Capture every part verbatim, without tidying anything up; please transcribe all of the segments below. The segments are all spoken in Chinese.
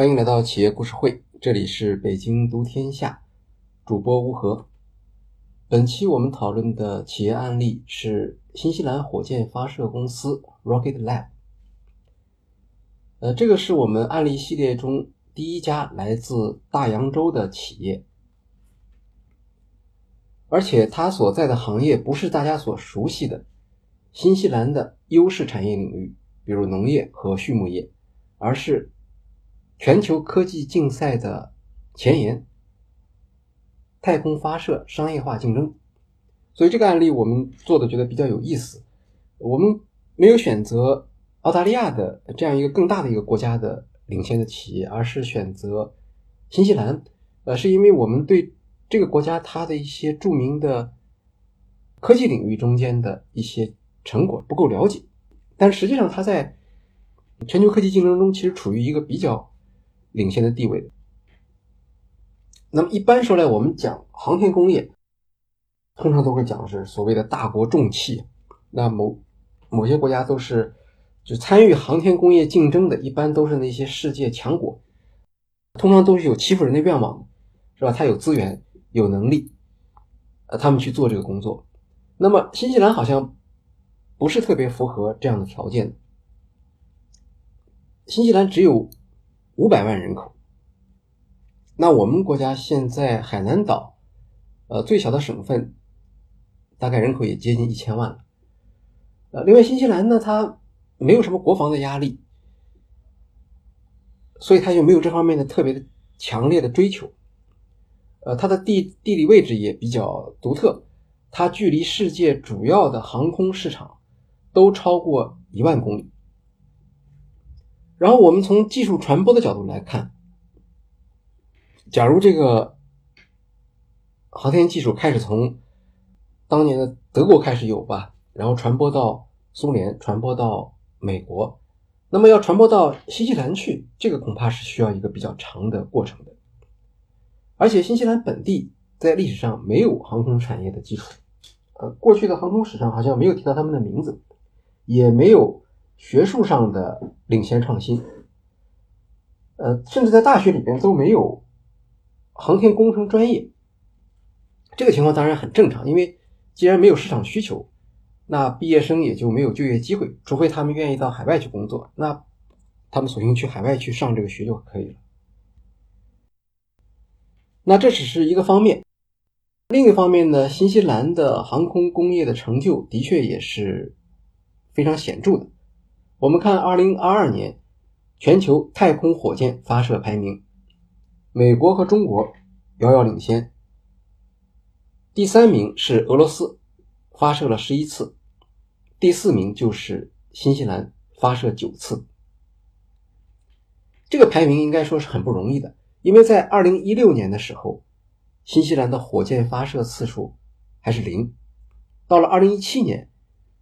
欢迎来到企业故事会，这里是北京读天下，主播吴和。本期我们讨论的企业案例是新西兰火箭发射公司 Rocket Lab。呃，这个是我们案例系列中第一家来自大洋洲的企业，而且它所在的行业不是大家所熟悉的新西兰的优势产业领域，比如农业和畜牧业，而是全球科技竞赛的前沿，太空发射商业化竞争。所以这个案例我们做的觉得比较有意思，我们没有选择澳大利亚的这样一个更大的一个国家的领先的企业，而是选择新西兰，呃，是因为我们对这个国家它的一些著名的科技领域中间的一些成果不够了解，但实际上它在全球科技竞争中其实处于一个比较领先的地位。那么一般说来，我们讲航天工业通常都会讲是所谓的大国重器，那某某些国家都是就参与航天工业竞争的，一般都是那些世界强国，通常都是有欺负人的愿望，是吧？他有资源有能力，呃，他们去做这个工作。那么新西兰好像不是特别符合这样的条件，新西兰只有五百万人口。那我们国家现在海南岛呃，最小的省份大概人口也接近一千万了。呃，另外新西兰呢，它没有什么国防的压力，所以它就没有这方面的特别的强烈的追求。呃，它的地地理位置也比较独特，它距离世界主要的航空市场都超过一万公里。然后我们从技术传播的角度来看，假如这个航天技术开始从当年的德国开始有吧，然后传播到苏联，传播到美国，那么要传播到新西兰去，这个恐怕是需要一个比较长的过程的。而且新西兰本地在历史上没有航空产业的基础，呃，过去的航空史上好像没有提到他们的名字，也没有学术上的领先创新，呃，甚至在大学里边都没有航天工程专业。这个情况当然很正常，因为既然没有市场需求，那毕业生也就没有就业机会，除非他们愿意到海外去工作，那他们索性去海外去上这个学就可以了。那这只是一个方面。另一个方面呢，新西兰的航空工业的成就的确也是非常显著的。我们看二零二二年全球太空火箭发射排名，美国和中国遥遥领先，第三名是俄罗斯，发射了十一次，第四名就是新西兰，发射九次。这个排名应该说是很不容易的，因为在二零一六年的时候，新西兰的火箭发射次数还是零，到了二零一七年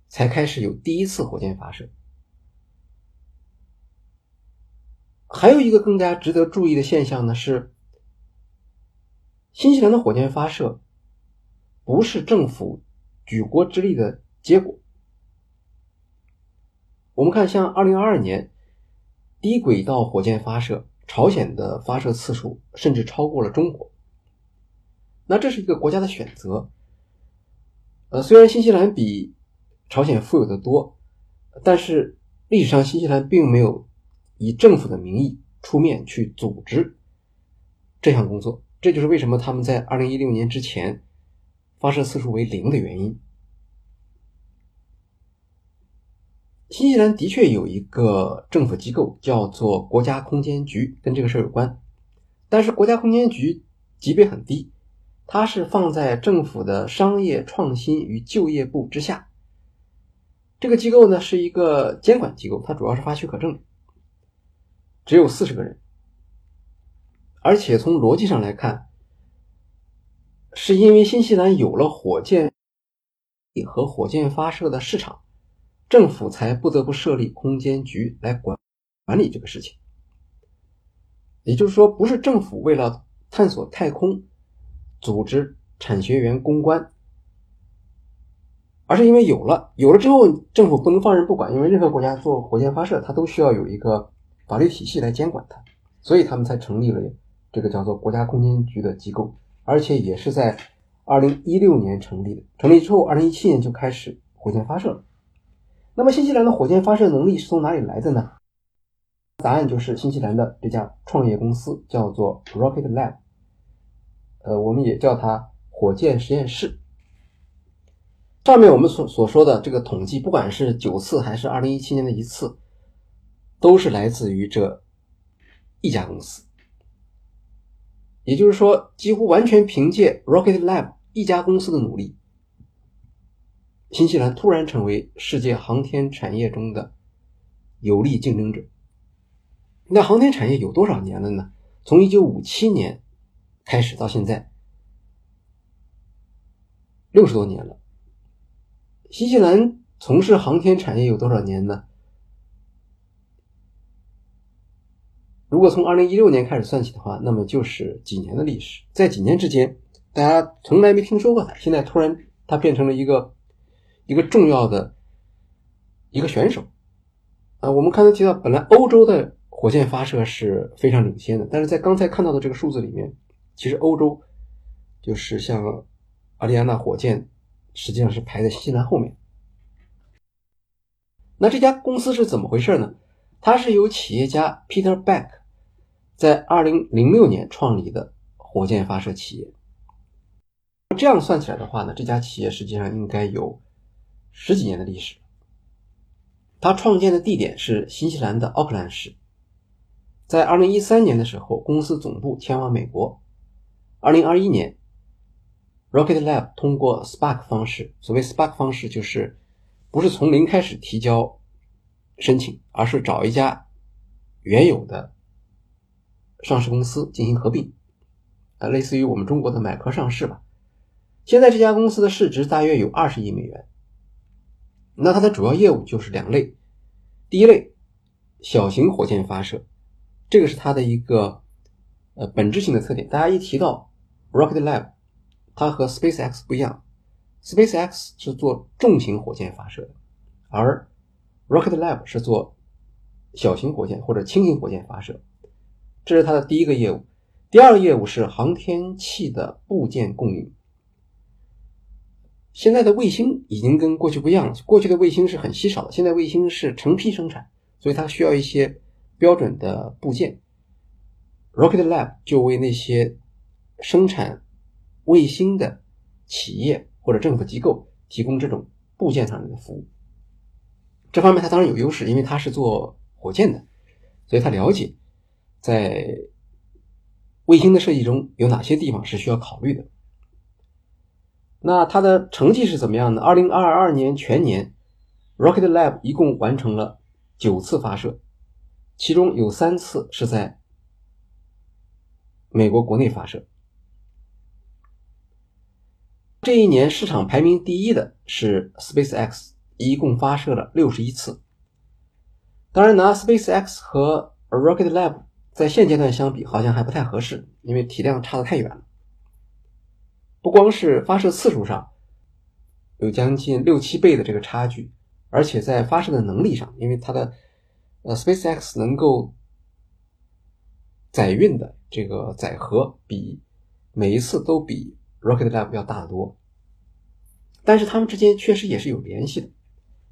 才开始有第一次火箭发射。还有一个更加值得注意的现象呢，是新西兰的火箭发射不是政府举国之力的结果。我们看像二零二二年低轨道火箭发射，朝鲜的发射次数甚至超过了中国。那这是一个国家的选择，呃，虽然新西兰比朝鲜富有得多，但是历史上新西兰并没有以政府的名义出面去组织这项工作，这就是为什么他们在二零一六年之前发射次数为零的原因。新西兰的确有一个政府机构叫做国家空间局，跟这个事有关，但是国家空间局级别很低，它是放在政府的商业创新与就业部之下。这个机构呢是一个监管机构，它主要是发许可证，只有四十个人，而且从逻辑上来看，是因为新西兰有了火箭和火箭发射的市场，政府才不得不设立空间局来管管理这个事情。也就是说，不是政府为了探索太空组织产学研攻关，而是因为有了有了之后，政府不能放任不管，因为任何国家做火箭发射它都需要有一个法律体系来监管它，所以他们才成立了这个叫做国家空间局的机构，而且也是在二零一六年成立的。成立之后二零一七年就开始火箭发射了。那么新西兰的火箭发射能力是从哪里来的呢？答案就是新西兰的这家创业公司叫做 Rocket Lab， 呃，我们也叫它火箭实验室。上面我们所所说的这个统计，不管是九次还是二零一七年的一次，都是来自于这一家公司。也就是说，几乎完全凭借 Rocket Lab 一家公司的努力，新西兰突然成为世界航天产业中的有力竞争者。那航天产业有多少年了呢？从一九五七年开始到现在六十多年了。新西兰从事航天产业有多少年呢？如果从二零一六年开始算起的话，那么就是几年的历史。在几年之间，大家从来没听说过它，现在突然它变成了一个一个重要的一个选手。啊，我们刚才提到，本来欧洲的火箭发射是非常领先的，但是在刚才看到的这个数字里面，其实欧洲就是像阿里安娜火箭实际上是排在新西兰后面。那这家公司是怎么回事呢？它是由企业家 Peter Beck 在二零零六年创立的火箭发射企业。这样算起来的话呢，这家企业实际上应该有十几年的历史。它创建的地点是新西兰的奥克兰市。在二零一三年的时候，公司总部迁往美国。二零二一年 Rocket Lab 通过 SPAC 方式，所谓 SPAC 方式就是不是从零开始提交申请，而是找一家原有的上市公司进行合并，呃，类似于我们中国的买壳上市吧。现在这家公司的市值大约有二十亿美元。那它的主要业务就是两类，第一类小型火箭发射，这个是它的一个呃本质性的特点。大家一提到 Rocket Lab， 它和 SpaceX 不一样， SpaceX 是做重型火箭发射的，而Rocket Lab 是做小型火箭或者轻型火箭发射，这是它的第一个业务。第二个业务是航天器的部件供应。现在的卫星已经跟过去不一样了，过去的卫星是很稀少的，现在卫星是成批生产，所以它需要一些标准的部件。Rocket Lab 就为那些生产卫星的企业或者政府机构提供这种部件上的服务。这方面他当然有优势，因为他是做火箭的，所以他了解在卫星的设计中有哪些地方是需要考虑的。那他的成绩是怎么样呢？二零二二年全年 Rocket Lab 一共完成了九次发射，其中有三次是在美国国内发射。这一年市场排名第一的是 SpaceX，一共发射了六十一次。当然拿 SpaceX 和 Rocket Lab 在现阶段相比好像还不太合适，因为体量差得太远了。不光是发射次数上有将近六七倍的这个差距，而且在发射的能力上，因为它的、呃、SpaceX 能够载运的这个载荷比每一次都比 Rocket Lab 要大得多。但是他们之间确实也是有联系的，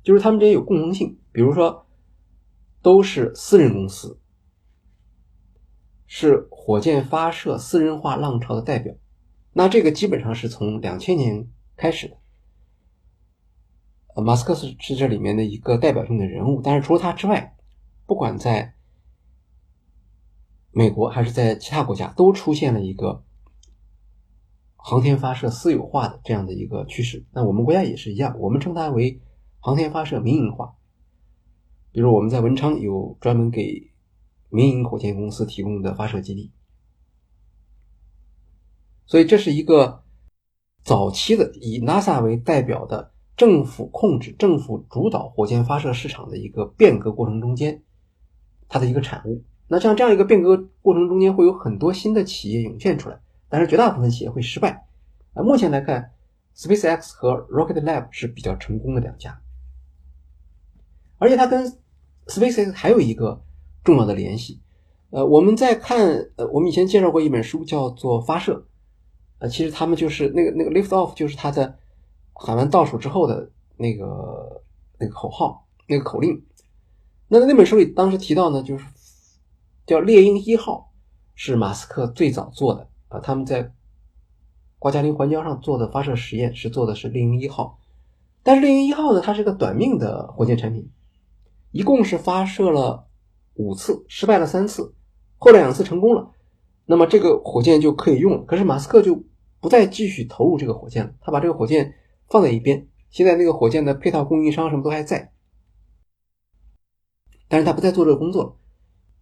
就是他们之间有共同性，比如说都是私人公司，是火箭发射私人化浪潮的代表。那这个基本上是从两千年开始的，呃、马斯克是这里面的一个代表性的人物，但是除了他之外，不管在美国还是在其他国家，都出现了一个航天发射私有化的这样的一个趋势。那我们国家也是一样，我们称它为航天发射民营化，比如我们在文昌有专门给民营火箭公司提供的发射基地，所以这是一个早期的以 NASA 为代表的政府控制、政府主导火箭发射市场的一个变革过程中间，它的一个产物。那像这样一个变革过程中间，会有很多新的企业涌现出来，但是绝大部分企业会失败。而目前来看 ，SpaceX 和 Rocket Lab 是比较成功的两家。而且它跟 SpaceX 还有一个重要的联系，呃，我们在看，呃，我们以前介绍过一本书叫做《发射》，呃，其实他们就是那个那个 lift off 就是他在喊完倒数之后的那个那个口号那个口令。那那本书里当时提到呢，就是叫猎鹰一号是马斯克最早做的啊，他们在瓜加林环礁上做的发射实验是做的是猎鹰一号，但是猎鹰一号呢，它是个短命的火箭产品，一共是发射了五次，失败了三次。后来两次成功了，那么这个火箭就可以用了。可是马斯克就不再继续投入这个火箭了，他把这个火箭放在一边。现在那个火箭的配套供应商什么都还在，但是他不再做这个工作了。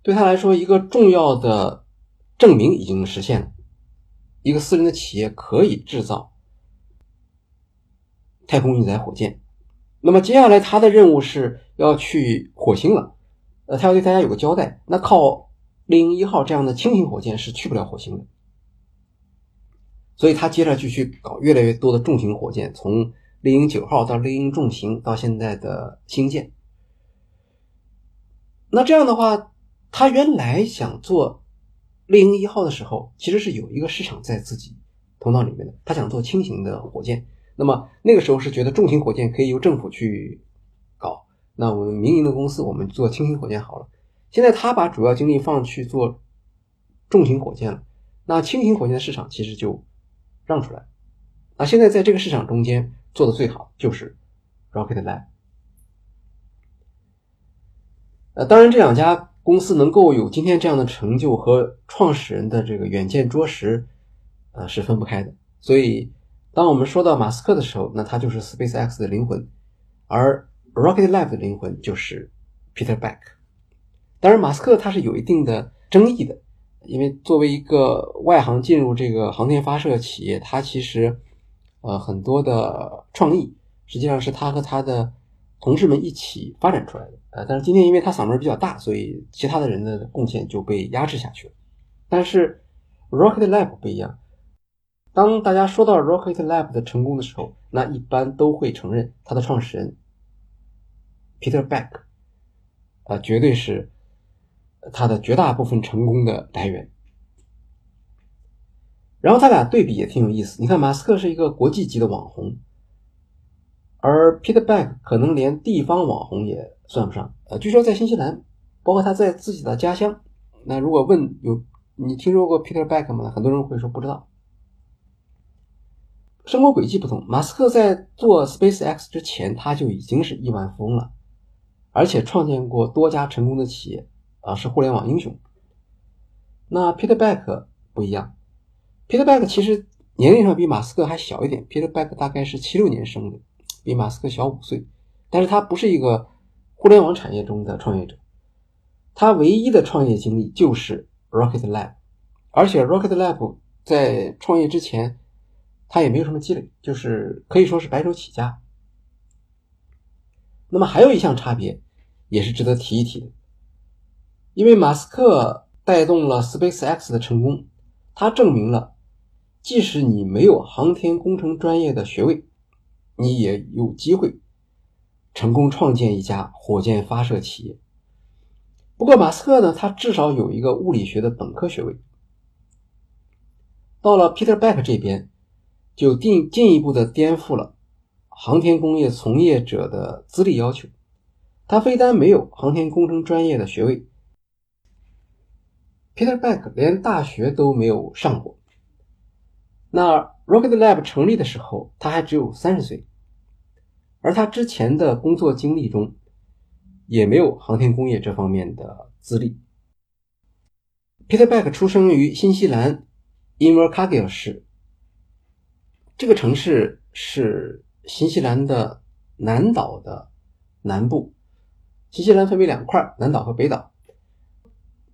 对他来说，一个重要的证明已经实现了，一个私人的企业可以制造太空运载火箭。那么接下来他的任务是要去火星了，呃，他要对大家有个交代。那靠猎鹰一号这样的轻型火箭是去不了火星的，所以他接着继续搞越来越多的重型火箭，从猎鹰九号到猎鹰重型到现在的星舰。那这样的话，他原来想做猎鹰一号的时候，其实是有一个市场在自己头脑里面的，他想做轻型的火箭。那么那个时候是觉得重型火箭可以由政府去搞，那我们民营的公司我们做轻型火箭好了。现在他把主要精力放去做重型火箭了，那轻型火箭的市场其实就让出来。那现在在这个市场中间做的最好就是 Rocket Lab。呃，当然这两家公司能够有今天这样的成就和创始人的这个远见卓识，呃，是分不开的。所以当我们说到马斯克的时候，那他就是 SpaceX 的灵魂，而 Rocket Lab 的灵魂就是 Peter Beck。当然马斯克他是有一定的争议的，因为作为一个外行进入这个航天发射企业，他其实呃很多的创意实际上是他和他的同事们一起发展出来的，呃，但是今天因为他嗓门比较大，所以其他的人的贡献就被压制下去了。但是 Rocket Lab 不一样，当大家说到 Rocket Lab 的成功的时候，那一般都会承认他的创始人 Peter Beck 呃，绝对是他的绝大部分成功的来源。然后他俩对比也挺有意思，你看马斯克是一个国际级的网红，而 Peter Beck 可能连地方网红也算不上。呃，据说在新西兰，包括他在自己的家乡，那如果问有你听说过 Peter Beck 吗？很多人会说不知道。生活轨迹不同，马斯克在做 SpaceX 之前，他就已经是亿万富翁了，而且创建过多家成功的企业，啊，是互联网英雄。那 Peter Beck 不一样， Peter Beck 其实年龄上比马斯克还小一点， Peter Beck 大概是七六年生的，比马斯克小五岁，但是他不是一个互联网产业中的创业者，他唯一的创业经历就是 Rocket Lab。 而且 Rocket Lab 在创业之前他也没有什么积累，就是可以说是白手起家。那么还有一项差别也是值得提一提的，因为马斯克带动了 SpaceX 的成功，他证明了即使你没有航天工程专业的学位，你也有机会成功创建一家火箭发射企业。不过马斯克呢，他至少有一个物理学的本科学位。到了 Peter Beck 这边，就进进一步的颠覆了航天工业从业者的资历要求，他非但没有航天工程专业的学位，Peter Beck 连大学都没有上过。那 Rocket Lab 成立的时候他还只有三十岁，而他之前的工作经历中也没有航天工业这方面的资历。Peter Beck 出生于新西兰 Invercargill 市，这个城市是新西兰的南岛的南部。新西兰分为两块，南岛和北岛。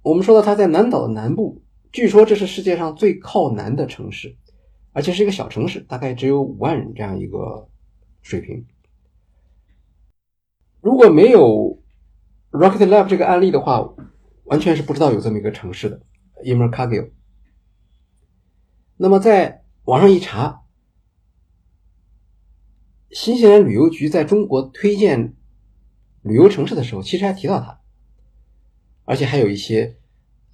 我们说到它在南岛的南部，据说这是世界上最靠南的城市，而且是一个小城市，大概只有五万人这样一个水平。如果没有 Rocket Lab 这个案例的话，完全是不知道有这么一个城市的 Invercargill。 那么在网上一查，新西兰旅游局在中国推荐旅游城市的时候其实还提到它，而且还有一些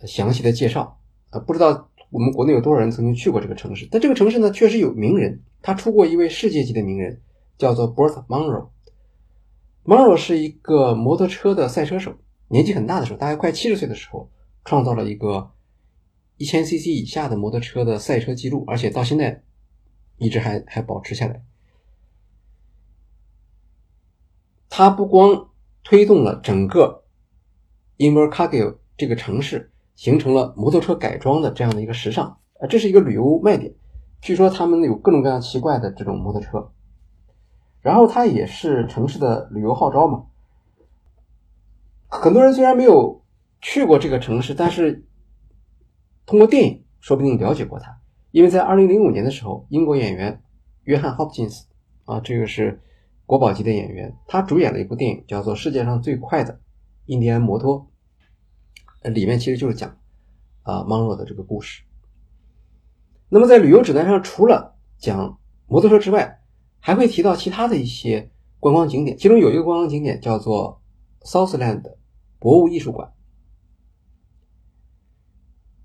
详细的介绍。呃，不知道我们国内有多少人曾经去过这个城市，但这个城市呢确实有名人，他出过一位世界级的名人，叫做 Burt Munro。Munro 是一个摩托车的赛车手，年纪很大的时候，大概快七十岁的时候，创造了一个 一千 C C 以下的摩托车的赛车记录，而且到现在一直还还保持下来。他不光推动了整个 Invercargill 这个城市形成了摩托车改装的这样的一个时尚，这是一个旅游卖点，据说他们有各种各样奇怪的这种摩托车。然后他也是城市的旅游号召嘛，很多人虽然没有去过这个城市，但是通过电影说不定了解过他，因为在二零零五年的时候，英国演员约翰·霍普金斯啊，这个是国宝级的演员，他主演了一部电影叫做《世界上最快的印第安摩托》，里面其实就是讲啊芒若的这个故事。那么在旅游指南上，除了讲摩托车之外，还会提到其他的一些观光景点，其中有一个观光景点叫做 Southland 博物艺术馆。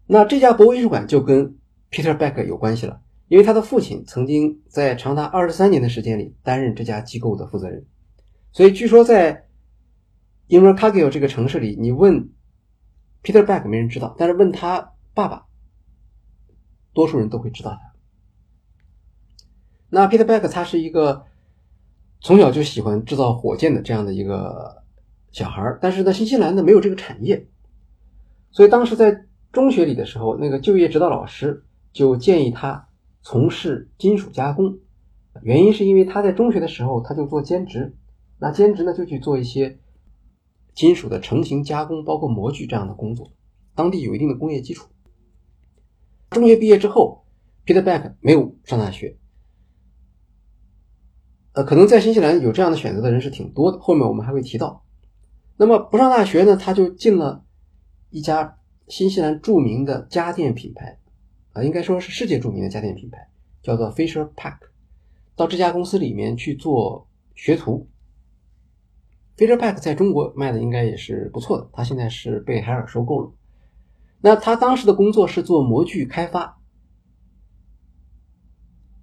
那这家博物艺术馆就跟 Peter Beck 有关系了，因为他的父亲曾经在长达二十三年的时间里担任这家机构的负责人。所以据说在 Invercargill 这个城市里，你问 Peter Beck 没人知道，但是问他爸爸，多数人都会知道他。那 Peter Beck 他是一个从小就喜欢制造火箭的这样的一个小孩，但是呢新西兰呢没有这个产业，所以当时在中学里的时候，那个就业指导老师就建议他从事金属加工，原因是因为他在中学的时候他就做兼职，那兼职呢就去做一些金属的成型加工，包括模具这样的工作，当地有一定的工业基础。中学毕业之后 Peter Beck 没有上大学，呃，可能在新西兰有这样的选择的人是挺多的，后面我们还会提到。那么不上大学呢，他就进了一家新西兰著名的家电品牌啊，应该说是世界著名的家电品牌，叫做 Fisher Paykel， 到这家公司里面去做学徒。Fisher Paykel 在中国卖的应该也是不错的，他现在是被海尔收购了。那他当时的工作是做模具开发，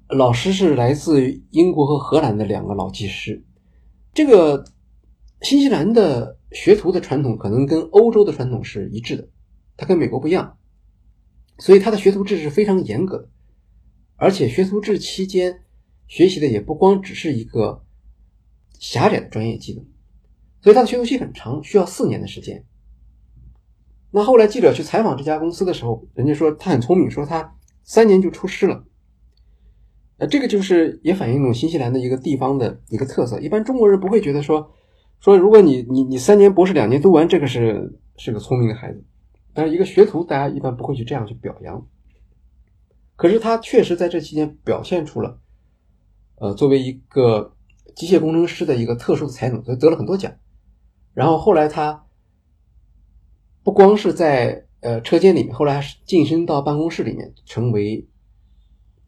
老师是来自英国和荷兰的两个老技师。这个新西兰的学徒的传统可能跟欧洲的传统是一致的，它跟美国不一样，所以他的学徒制是非常严格的，而且学徒制期间学习的也不光只是一个狭窄的专业技能，所以他的学徒期很长，需要四年的时间。那后来记者去采访这家公司的时候，人家说他很聪明，说他三年就出师了。呃，这个就是也反映一种新西兰的一个地方的一个特色，一般中国人不会觉得说说如果你你你三年博士两年读完，这个是是个聪明的孩子。但是一个学徒大家一般不会去这样去表扬，可是他确实在这期间表现出了呃，作为一个机械工程师的一个特殊的才能，所以得了很多奖。然后后来他不光是在呃车间里面，后来还晋升到办公室里面，成为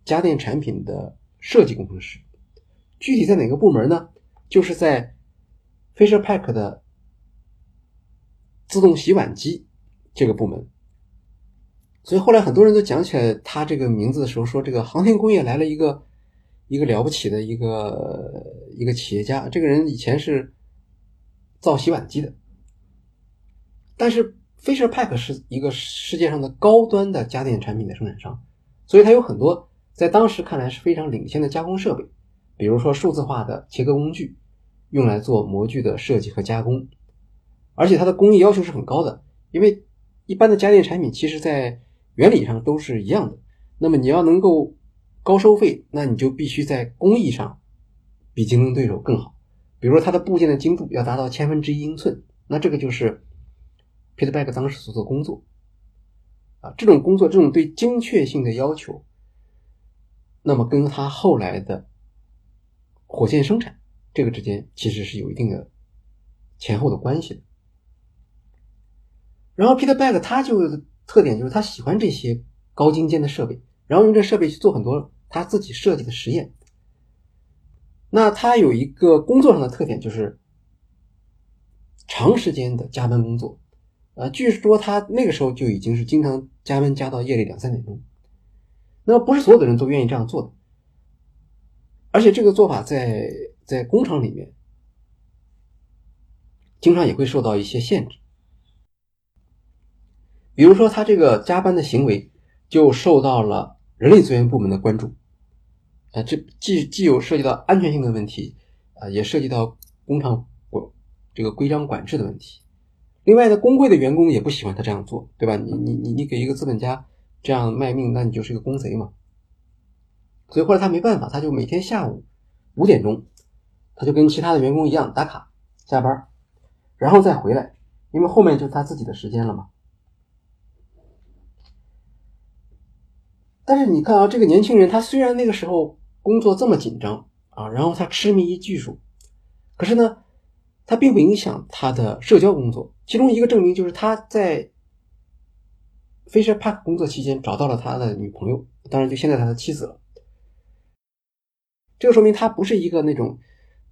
家电产品的设计工程师。具体在哪个部门呢？就是在 Fisher Paykel 的自动洗碗机这个部门。所以后来很多人都讲起来他这个名字的时候，说这个航天工业来了一个一个了不起的一个一个企业家，这个人以前是造洗碗机的。但是 Fisher Paykel 是一个世界上的高端的家电产品的生产商，所以他有很多在当时看来是非常领先的加工设备，比如说数字化的切割工具，用来做模具的设计和加工。而且它的工艺要求是很高的，因为一般的家电产品其实在原理上都是一样的，那么你要能够高收费，那你就必须在工艺上比竞争对手更好，比如说它的部件的精度要达到千分之一英寸，那这个就是 Peter Beck 当时所做的工作啊，这种工作这种对精确性的要求，那么跟他后来的火箭生产这个之间其实是有一定的前后的关系的。然后 Peter Beck 他就特点就是他喜欢这些高精尖的设备，然后用这设备去做很多他自己设计的实验。那他有一个工作上的特点，就是长时间的加班工作，啊，据说他那个时候就已经是经常加班加到夜里两三点钟。那么不是所有的人都愿意这样做的，而且这个做法在在工厂里面经常也会受到一些限制。比如说他这个加班的行为就受到了人力资源部门的关注，啊，这既既有涉及到安全性的问题，啊，也涉及到工厂这个规章管制的问题。另外呢，工会的员工也不喜欢他这样做，对吧？你你你你给一个资本家这样卖命，那你就是一个公贼嘛。所以后来他没办法，他就每天下午五点钟，他就跟其他的员工一样打卡下班，然后再回来，因为后面就是他自己的时间了嘛。但是你看啊，这个年轻人他虽然那个时候工作这么紧张啊，然后他痴迷于技术，可是呢，他并不影响他的社交工作。其中一个证明就是他在 Fisher Paykel 工作期间找到了他的女朋友，当然就现在他的妻子了。这个说明他不是一个那种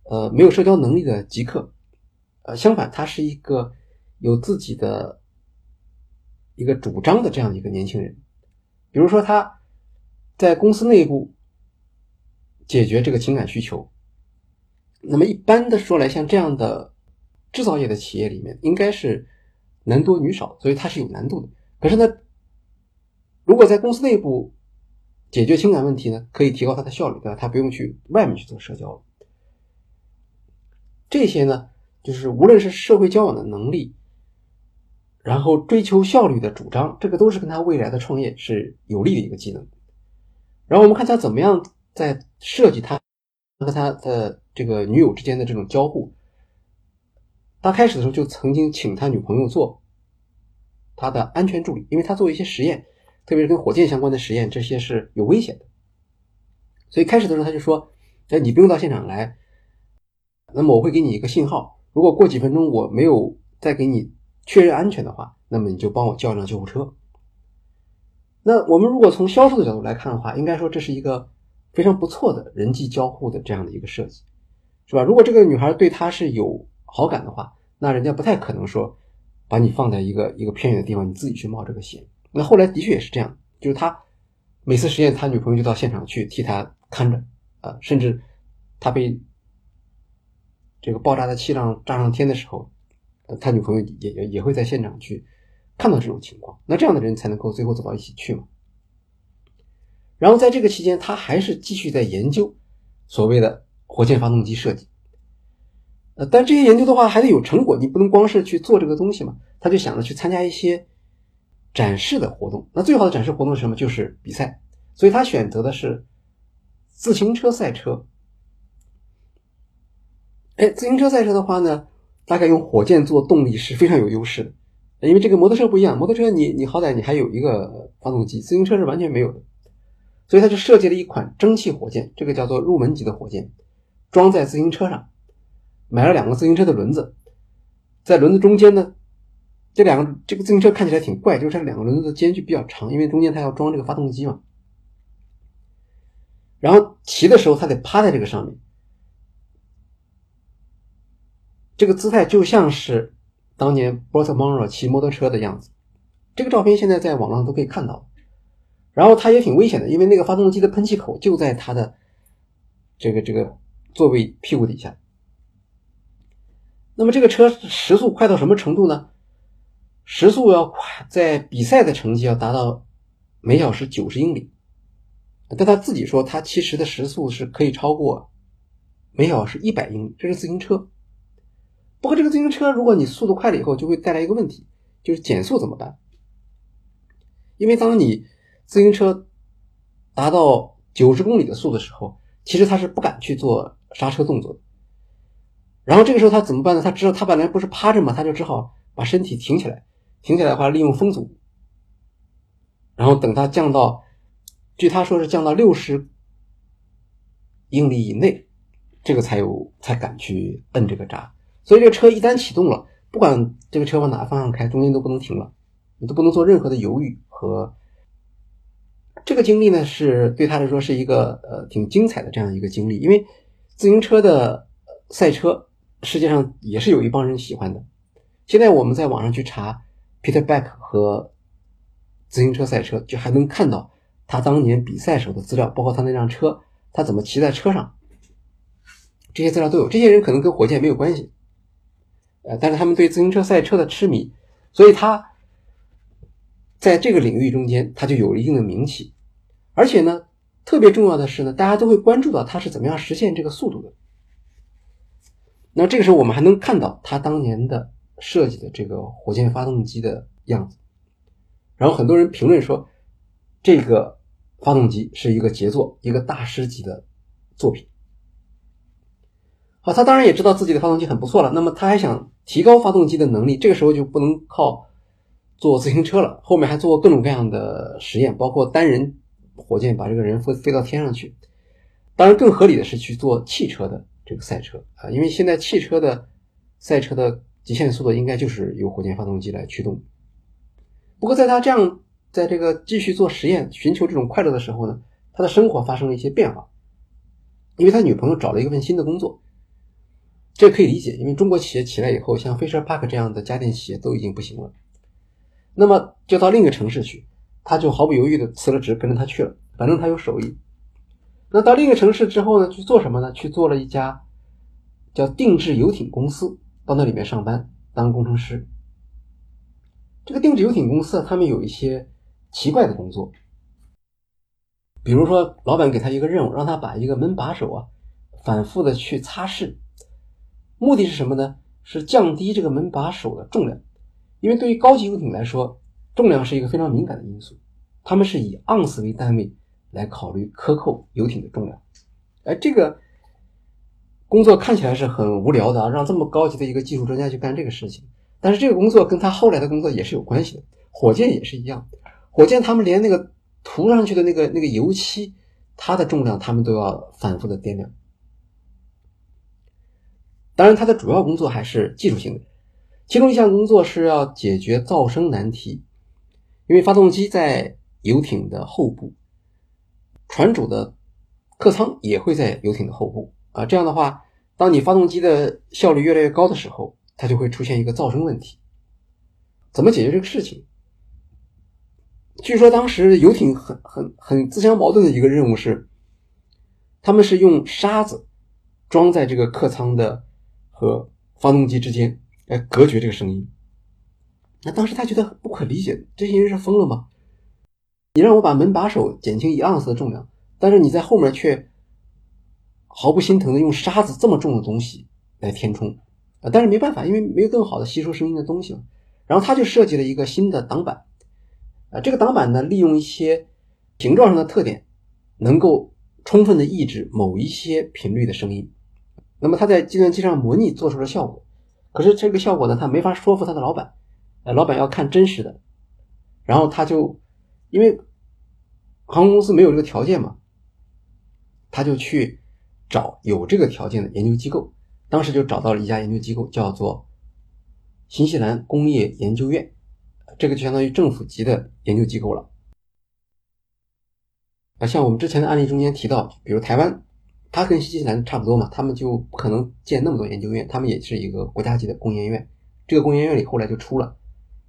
呃没有社交能力的极客，呃，相反他是一个有自己的一个主张的这样一个年轻人。比如说他在公司内部解决这个情感需求，那么一般的说来，像这样的制造业的企业里面应该是男多女少，所以它是有难度的。可是呢，如果在公司内部解决情感问题呢，可以提高它的效率，对吧？它不用去外面去做社交了。这些呢，就是无论是社会交往的能力，然后追求效率的主张，这个都是跟他未来的创业是有利的一个技能。然后我们看他怎么样在设计他和他的这个女友之间的这种交互。他开始的时候就曾经请他女朋友做他的安全助理，因为他做一些实验，特别是跟火箭相关的实验，这些是有危险的。所以开始的时候他就说，哎，你不用到现场来，那么我会给你一个信号，如果过几分钟我没有再给你确认安全的话，那么你就帮我叫一辆救护车。那我们如果从销售的角度来看的话，应该说这是一个非常不错的人际交互的这样的一个设计，是吧？如果这个女孩对她是有好感的话，那人家不太可能说把你放在一个一个偏远的地方，你自己去冒这个险。那后来的确也是这样，就是他每次实验，他女朋友就到现场去替他看着，啊、呃，甚至他被这个爆炸的气浪炸上天的时候，呃、他女朋友也也也会在现场去看到这种情况。那这样的人才能够最后走到一起去嘛。然后在这个期间，他还是继续在研究所谓的火箭发动机设计。呃，但这些研究的话还得有成果，你不能光是去做这个东西嘛。他就想着去参加一些展示的活动。那最好的展示活动是什么？就是比赛。所以他选择的是自行车赛车。哎，自行车赛车的话呢，大概用火箭做动力是非常有优势的，因为这个摩托车不一样，摩托车你你好歹你还有一个发动机，自行车是完全没有的。所以他就设计了一款蒸汽火箭，这个叫做入门级的火箭，装在自行车上，买了两个自行车的轮子，在轮子中间呢，这两个这个自行车看起来挺怪，就是这两个轮子的间距比较长，因为中间它要装这个发动机嘛。然后骑的时候，他得趴在这个上面，这个姿态就像是当年 Burt Munro 骑摩托车的样子。这个照片现在在网上都可以看到。然后它也挺危险的，因为那个发动机的喷气口就在它的这个这个座位屁股底下。那么这个车时速快到什么程度呢？时速要快，在比赛的成绩要达到每小时九十英里。但他自己说他其实的时速是可以超过每小时一百英里，这是自行车。不过这个自行车如果你速度快了以后，就会带来一个问题，就是减速怎么办？因为当你自行车达到九十公里的速的时候，其实他是不敢去做刹车动作的。然后这个时候他怎么办呢？他知道他本来不是趴着嘛，他就只好把身体挺起来，挺起来的话利用风阻，然后等他降到，据他说是降到六十英里以内，这个才有才敢去摁这个闸。所以这个车一旦启动了，不管这个车往哪方向开，中间都不能停了，你都不能做任何的犹豫和。这个经历呢，是对他来说是一个呃挺精彩的这样一个经历，因为自行车的赛车世界上也是有一帮人喜欢的。现在我们在网上去查 Peter Beck 和自行车赛车，就还能看到他当年比赛时候的资料，包括他那辆车，他怎么骑在车上，这些资料都有。这些人可能跟火箭没有关系，呃，但是他们对自行车赛车的痴迷，所以他在这个领域中间他就有了一定的名气。而且呢，特别重要的是呢，大家都会关注到他是怎么样实现这个速度的。那这个时候我们还能看到他当年的设计的这个火箭发动机的样子，然后很多人评论说这个发动机是一个杰作，一个大师级的作品。好，他当然也知道自己的发动机很不错了，那么他还想提高发动机的能力，这个时候就不能靠做自行车了，后面还做各种各样的实验，包括单人火箭把这个人飞到天上去。当然更合理的是去做汽车的这个赛车啊，因为现在汽车的赛车的极限速度应该就是由火箭发动机来驱动。不过在他这样在这个继续做实验寻求这种快乐的时候呢，他的生活发生了一些变化，因为他女朋友找了一份新的工作。这可以理解，因为中国企业起来以后，像 Fisher Paykel 这样的家电企业都已经不行了，那么就到另一个城市去，他就毫不犹豫地辞了职，跟着他去了，反正他有手艺。那到另一个城市之后呢，去做什么呢？去做了一家叫定制游艇公司，到那里面上班当工程师。这个定制游艇公司啊，他们有一些奇怪的工作，比如说老板给他一个任务，让他把一个门把手啊反复的去擦拭，目的是什么呢？是降低这个门把手的重量。因为对于高级游艇来说，重量是一个非常敏感的因素，他们是以盎司为单位来考虑克扣游艇的重量。而这个工作看起来是很无聊的啊，让这么高级的一个技术专家去干这个事情，但是这个工作跟他后来的工作也是有关系的。火箭也是一样，火箭他们连那个涂上去的那个那个油漆，它的重量他们都要反复的掂量。当然他的主要工作还是技术性的，其中一项工作是要解决噪声难题。因为发动机在游艇的后部，船主的客舱也会在游艇的后部啊，这样的话当你发动机的效率越来越高的时候，它就会出现一个噪声问题。怎么解决这个事情？据说当时游艇很很很自相矛盾的一个任务是，他们是用沙子装在这个客舱的和发动机之间来隔绝这个声音。那当时他觉得不可理解，这些人是疯了吗？你让我把门把手减轻一盎司的重量，但是你在后面却毫不心疼的用沙子这么重的东西来填充啊！但是没办法，因为没有更好的吸收声音的东西了。然后他就设计了一个新的挡板啊，这个挡板呢，利用一些形状上的特点，能够充分的抑制某一些频率的声音。那么他在计算机上模拟做出了效果，可是这个效果呢，他没法说服他的老板，呃，老板要看真实的。然后他就因为航空公司没有这个条件嘛，他就去找有这个条件的研究机构。当时就找到了一家研究机构，叫做新西兰工业研究院，这个就相当于政府级的研究机构了。像我们之前的案例中间提到，比如台湾，它跟新西兰差不多嘛，他们就不可能建那么多研究院，他们也是一个国家级的工研院。这个工研院里后来就出了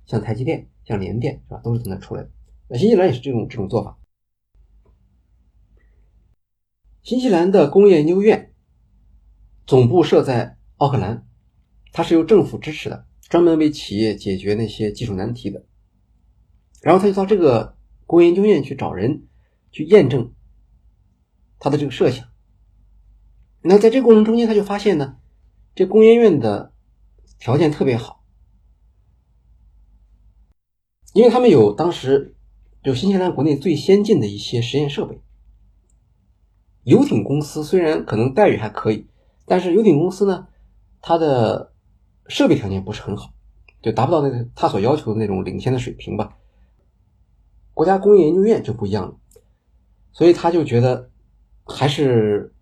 像台积电、像联电，是吧？都是从那出来的。新西兰也是这种这种做法。新西兰的工业研究院总部设在奥克兰，它是由政府支持的，专门为企业解决那些技术难题的。然后他就到这个工业研究院去找人去验证他的这个设想。那在这个过程中间，他就发现呢，这工研院的条件特别好，因为他们有当时有新西兰国内最先进的一些实验设备。游艇公司虽然可能待遇还可以，但是游艇公司呢，它的设备条件不是很好，就达不到那个他所要求的那种领先的水平吧。国家工业研究院就不一样了，所以他就觉得还是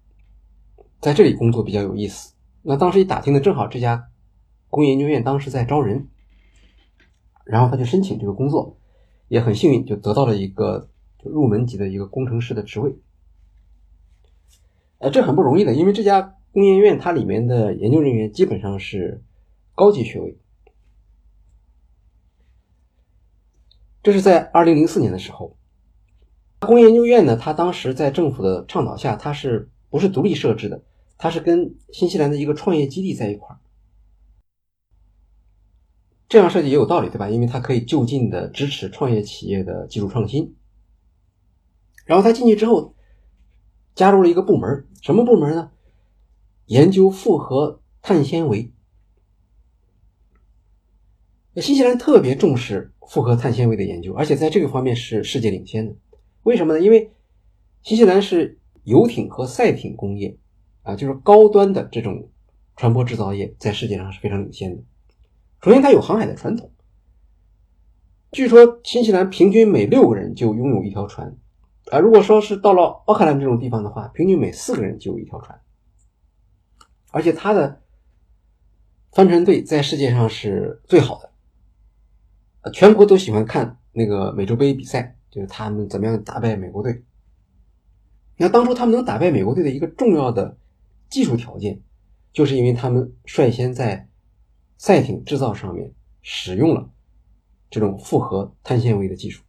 在这里工作比较有意思。那当时一打听的，正好这家工业研究院当时在招人，然后他就申请这个工作，也很幸运就得到了一个入门级的一个工程师的职位。呃，这很不容易的，因为这家工研院它里面的研究人员基本上是高级学位。这是在二零零四年的时候。工研究院呢，它当时在政府的倡导下，它是不是独立设置的，它是跟新西兰的一个创业基地在一块儿。这样设计也有道理，对吧？因为它可以就近的支持创业企业的技术创新。然后他进去之后加入了一个部门，什么部门呢？研究复合碳纤维。新西兰特别重视复合碳纤维的研究，而且在这个方面是世界领先的。为什么呢？因为新西兰是游艇和赛艇工业啊，就是高端的这种船舶制造业在世界上是非常领先的。首先它有航海的传统，据说新西兰平均每六个人就拥有一条船啊，如果说是到了奥克兰这种地方的话，平均每四个人就有一条船。而且它的帆船队在世界上是最好的，呃，全国都喜欢看那个美洲杯比赛，就是他们怎么样打败美国队。那当初他们能打败美国队的一个重要的技术条件，就是因为他们率先在赛艇制造上面使用了这种复合碳纤维的技术。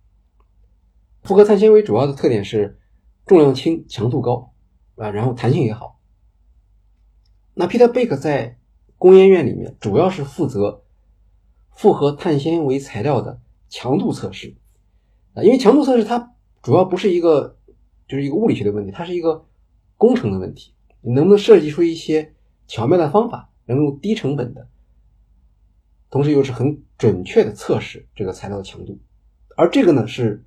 复合碳纤维主要的特点是重量轻、强度高啊，然后弹性也好。那 Peter Beck 在工研院里面主要是负责复合碳纤维材料的强度测试啊，因为强度测试它主要不是一个就是一个物理学的问题，它是一个工程的问题，你能不能设计出一些巧妙的方法，能够低成本的同时又是很准确的测试这个材料的强度。而这个呢是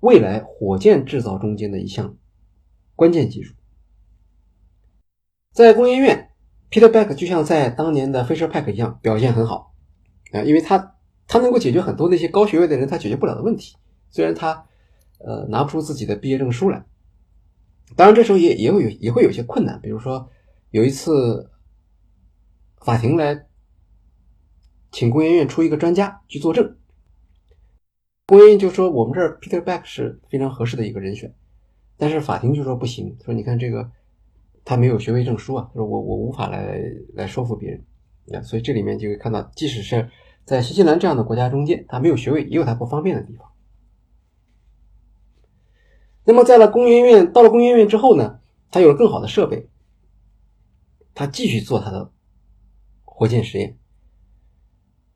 未来火箭制造中间的一项关键技术。在工研院 Peter Beck 就像在当年的 Fisher Paykel 一样表现很好啊，因为他他能够解决很多那些高学位的人他解决不了的问题，虽然他呃拿不出自己的毕业证书来。当然这时候也也会有也会有些困难，比如说有一次法庭来请工研院出一个专家去作证，工研院就说我们这儿 Peter Beck 是非常合适的一个人选，但是法庭就说不行，说你看这个他没有学位证书啊，说我我无法来来说服别人啊，所以这里面就会看到，即使是在新西兰这样的国家中间，他没有学位也有他不方便的地方。那么在了工研院到了工研院之后呢，他有了更好的设备，他继续做他的火箭实验。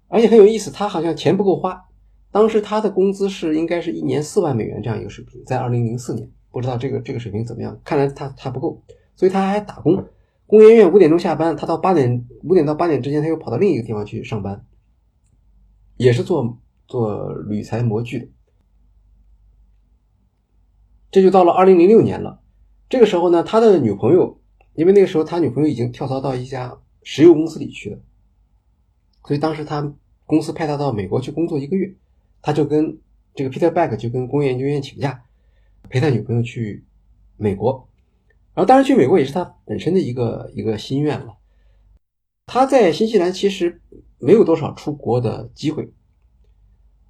而且很有意思，他好像钱不够花，当时他的工资是应该是一年四万美元这样一个水平，在二零零四年，不知道这个这个水平怎么样，看来他他不够，所以他还打工。工研院五点钟下班，他到八点五点到八点之间，他又跑到另一个地方去上班，也是做做铝材模具的。这就到了二零零六年了，这个时候呢，他的女朋友，因为那个时候他女朋友已经跳槽到一家石油公司里去了。所以当时他公司派他到美国去工作一个月，他就跟这个 Peter Beck 就跟工业研究院请假，陪他女朋友去美国。然后当然去美国也是他本身的一个一个心愿了。他在新西兰其实没有多少出国的机会，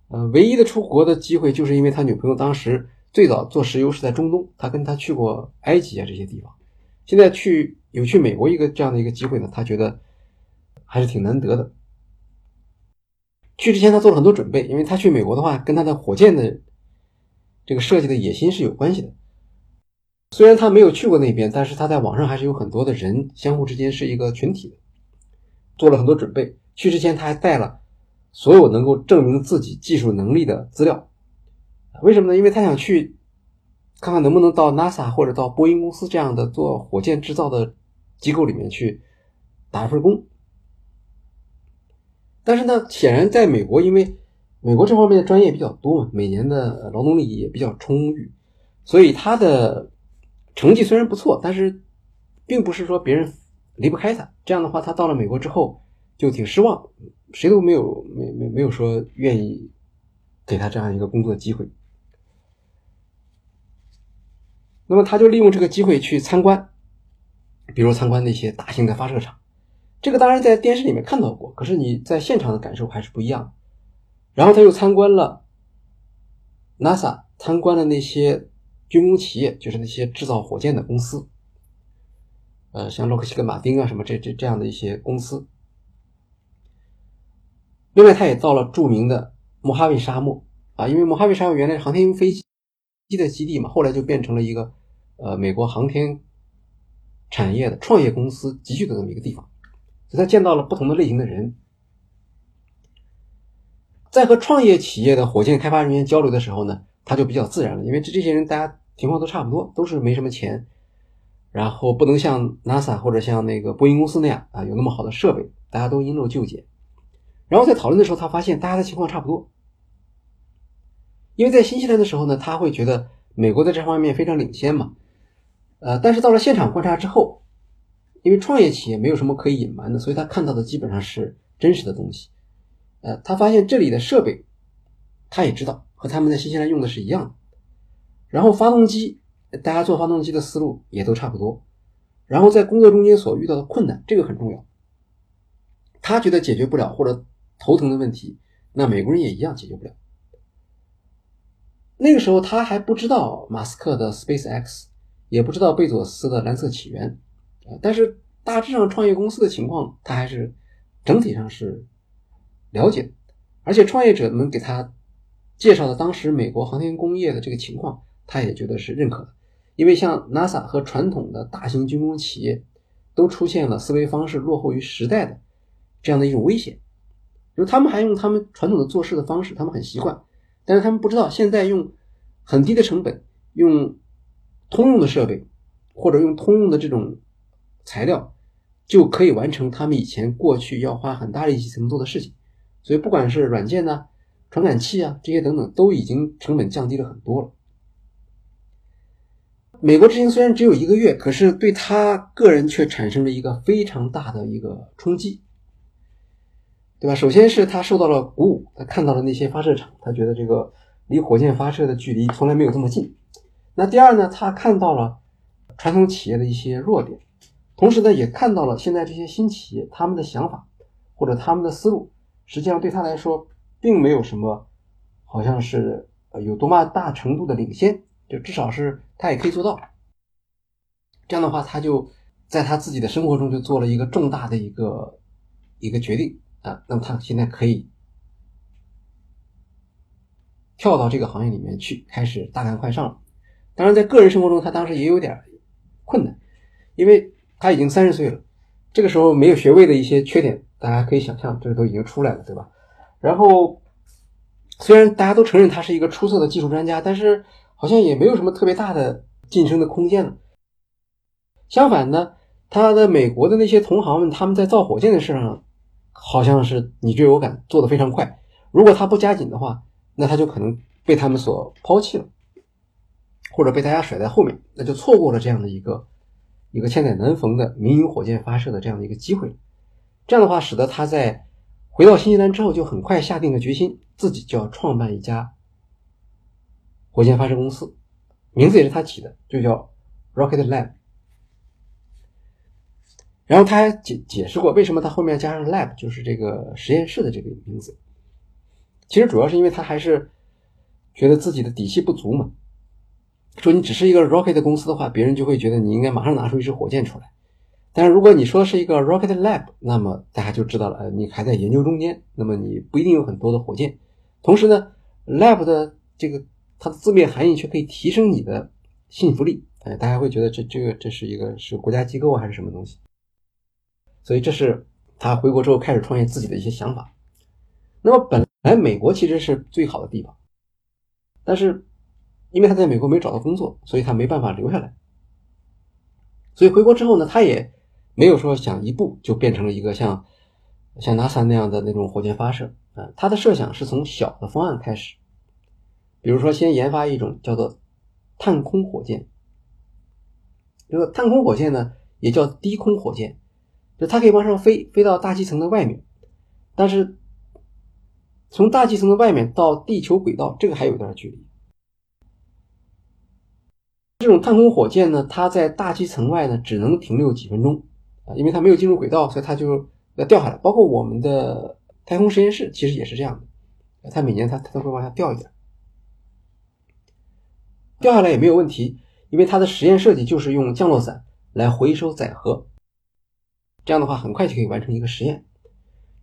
呃，唯一的出国的机会就是因为他女朋友当时最早做石油是在中东，他跟他去过埃及啊这些地方。现在去有去美国一个这样的一个机会呢，他觉得还是挺难得的。去之前他做了很多准备，因为他去美国的话跟他的火箭的这个设计的野心是有关系的。虽然他没有去过那边，但是他在网上还是有很多的人相互之间是一个群体的，做了很多准备。去之前他还带了所有能够证明自己技术能力的资料，为什么呢？因为他想去看看能不能到 NASA 或者到波音公司这样的做火箭制造的机构里面去打一份工。但是呢，显然在美国，因为美国这方面的专业比较多嘛，每年的劳动力也比较充裕，所以他的成绩虽然不错，但是并不是说别人离不开他。这样的话，他到了美国之后就挺失望，谁都没有没没没有说愿意给他这样一个工作机会。那么他就利用这个机会去参观，比如参观那些大型的发射场。这个当然在电视里面看到过，可是你在现场的感受还是不一样。然后他又参观了 NASA， 参观了那些军工企业，就是那些制造火箭的公司，呃，像洛克希德马丁啊什么这这这样的一些公司。另外他也到了著名的摩哈比沙漠啊，因为摩哈比沙漠原来是航天飞机的基地嘛，后来就变成了一个呃美国航天产业的创业公司集聚的这么一个地方，所以他见到了不同的类型的人。在和创业企业的火箭开发人员交流的时候呢，他就比较自然了，因为这些人大家情况都差不多，都是没什么钱，然后不能像 NASA 或者像那个波音公司那样啊有那么好的设备，大家都因陋就简。然后在讨论的时候，他发现大家的情况差不多。因为在新西兰的时候呢，他会觉得美国在这方面非常领先嘛，呃，但是到了现场观察之后，因为创业企业没有什么可以隐瞒的，所以他看到的基本上是真实的东西。呃，他发现这里的设备，他也知道和他们在新西兰用的是一样的。然后发动机，大家做发动机的思路也都差不多。然后在工作中间所遇到的困难，这个很重要。他觉得解决不了或者头疼的问题，那美国人也一样解决不了。那个时候他还不知道马斯克的 SpaceX， 也不知道贝佐斯的蓝色起源，但是大致上创业公司的情况他还是整体上是了解的，而且创业者们给他介绍的当时美国航天工业的这个情况，他也觉得是认可的。因为像 NASA 和传统的大型军工企业都出现了思维方式落后于时代的这样的一种危险，就是他们还用他们传统的做事的方式，他们很习惯，但是他们不知道现在用很低的成本，用通用的设备或者用通用的这种材料就可以完成他们以前过去要花很大力气才能做的事情。所以不管是软件啊、传感器啊这些等等，都已经成本降低了很多了。美国之行虽然只有一个月，可是对他个人却产生了一个非常大的一个冲击，对吧？首先是他受到了鼓舞，他看到了那些发射场，他觉得这个离火箭发射的距离从来没有这么近。那第二呢，他看到了传统企业的一些弱点，同时呢也看到了现在这些新企业他们的想法或者他们的思路，实际上对他来说并没有什么好像是有多么大程度的领先，就至少是他也可以做到。这样的话他就在他自己的生活中就做了一个重大的一个一个决定啊，那么他现在可以跳到这个行业里面去，开始大干快上了。当然在个人生活中他当时也有点困难，因为他已经三十岁了，这个时候没有学位的一些缺点大家可以想象，这都已经出来了，对吧？然后虽然大家都承认他是一个出色的技术专家，但是好像也没有什么特别大的晋升的空间了。相反呢，他的美国的那些同行们，他们在造火箭的事上好像是你追我赶，做得非常快，如果他不加紧的话，那他就可能被他们所抛弃了，或者被大家甩在后面，那就错过了这样的一个一个千载难逢的民营火箭发射的这样的一个机会。这样的话使得他在回到新西兰之后就很快下定了决心，自己就要创办一家火箭发射公司，名字也是他起的，就叫 Rocket Lab。 然后他还 解, 解释过为什么他后面加上 Lab， 就是这个实验室的这个名字，其实主要是因为他还是觉得自己的底气不足嘛，说你只是一个 Rocket 的公司的话，别人就会觉得你应该马上拿出一支火箭出来，但是如果你说是一个 Rocket Lab， 那么大家就知道了，呃，你还在研究中间，那么你不一定有很多的火箭。同时呢 Lab 的这个它的字面含义却可以提升你的信服力，呃，大家会觉得这这个这是一个是国家机构还是什么东西。所以这是他回国之后开始创业自己的一些想法。那么本来美国其实是最好的地方，但是因为他在美国没找到工作，所以他没办法留下来。所以回国之后呢，他也没有说想一步就变成了一个像像 NASA 那样的那种火箭发射啊，他的设想是从小的方案开始，比如说先研发一种叫做探空火箭，这个探空火箭呢也叫低空火箭，就它可以往上飞，飞到大气层的外面，但是从大气层的外面到地球轨道这个还有一段距离。这种探空火箭呢，它在大气层外呢只能停留几分钟啊，因为它没有进入轨道，所以它就要掉下来。包括我们的太空实验室其实也是这样的，它每年它它都会往下掉一点，掉下来也没有问题，因为它的实验设计就是用降落伞来回收载荷，这样的话很快就可以完成一个实验。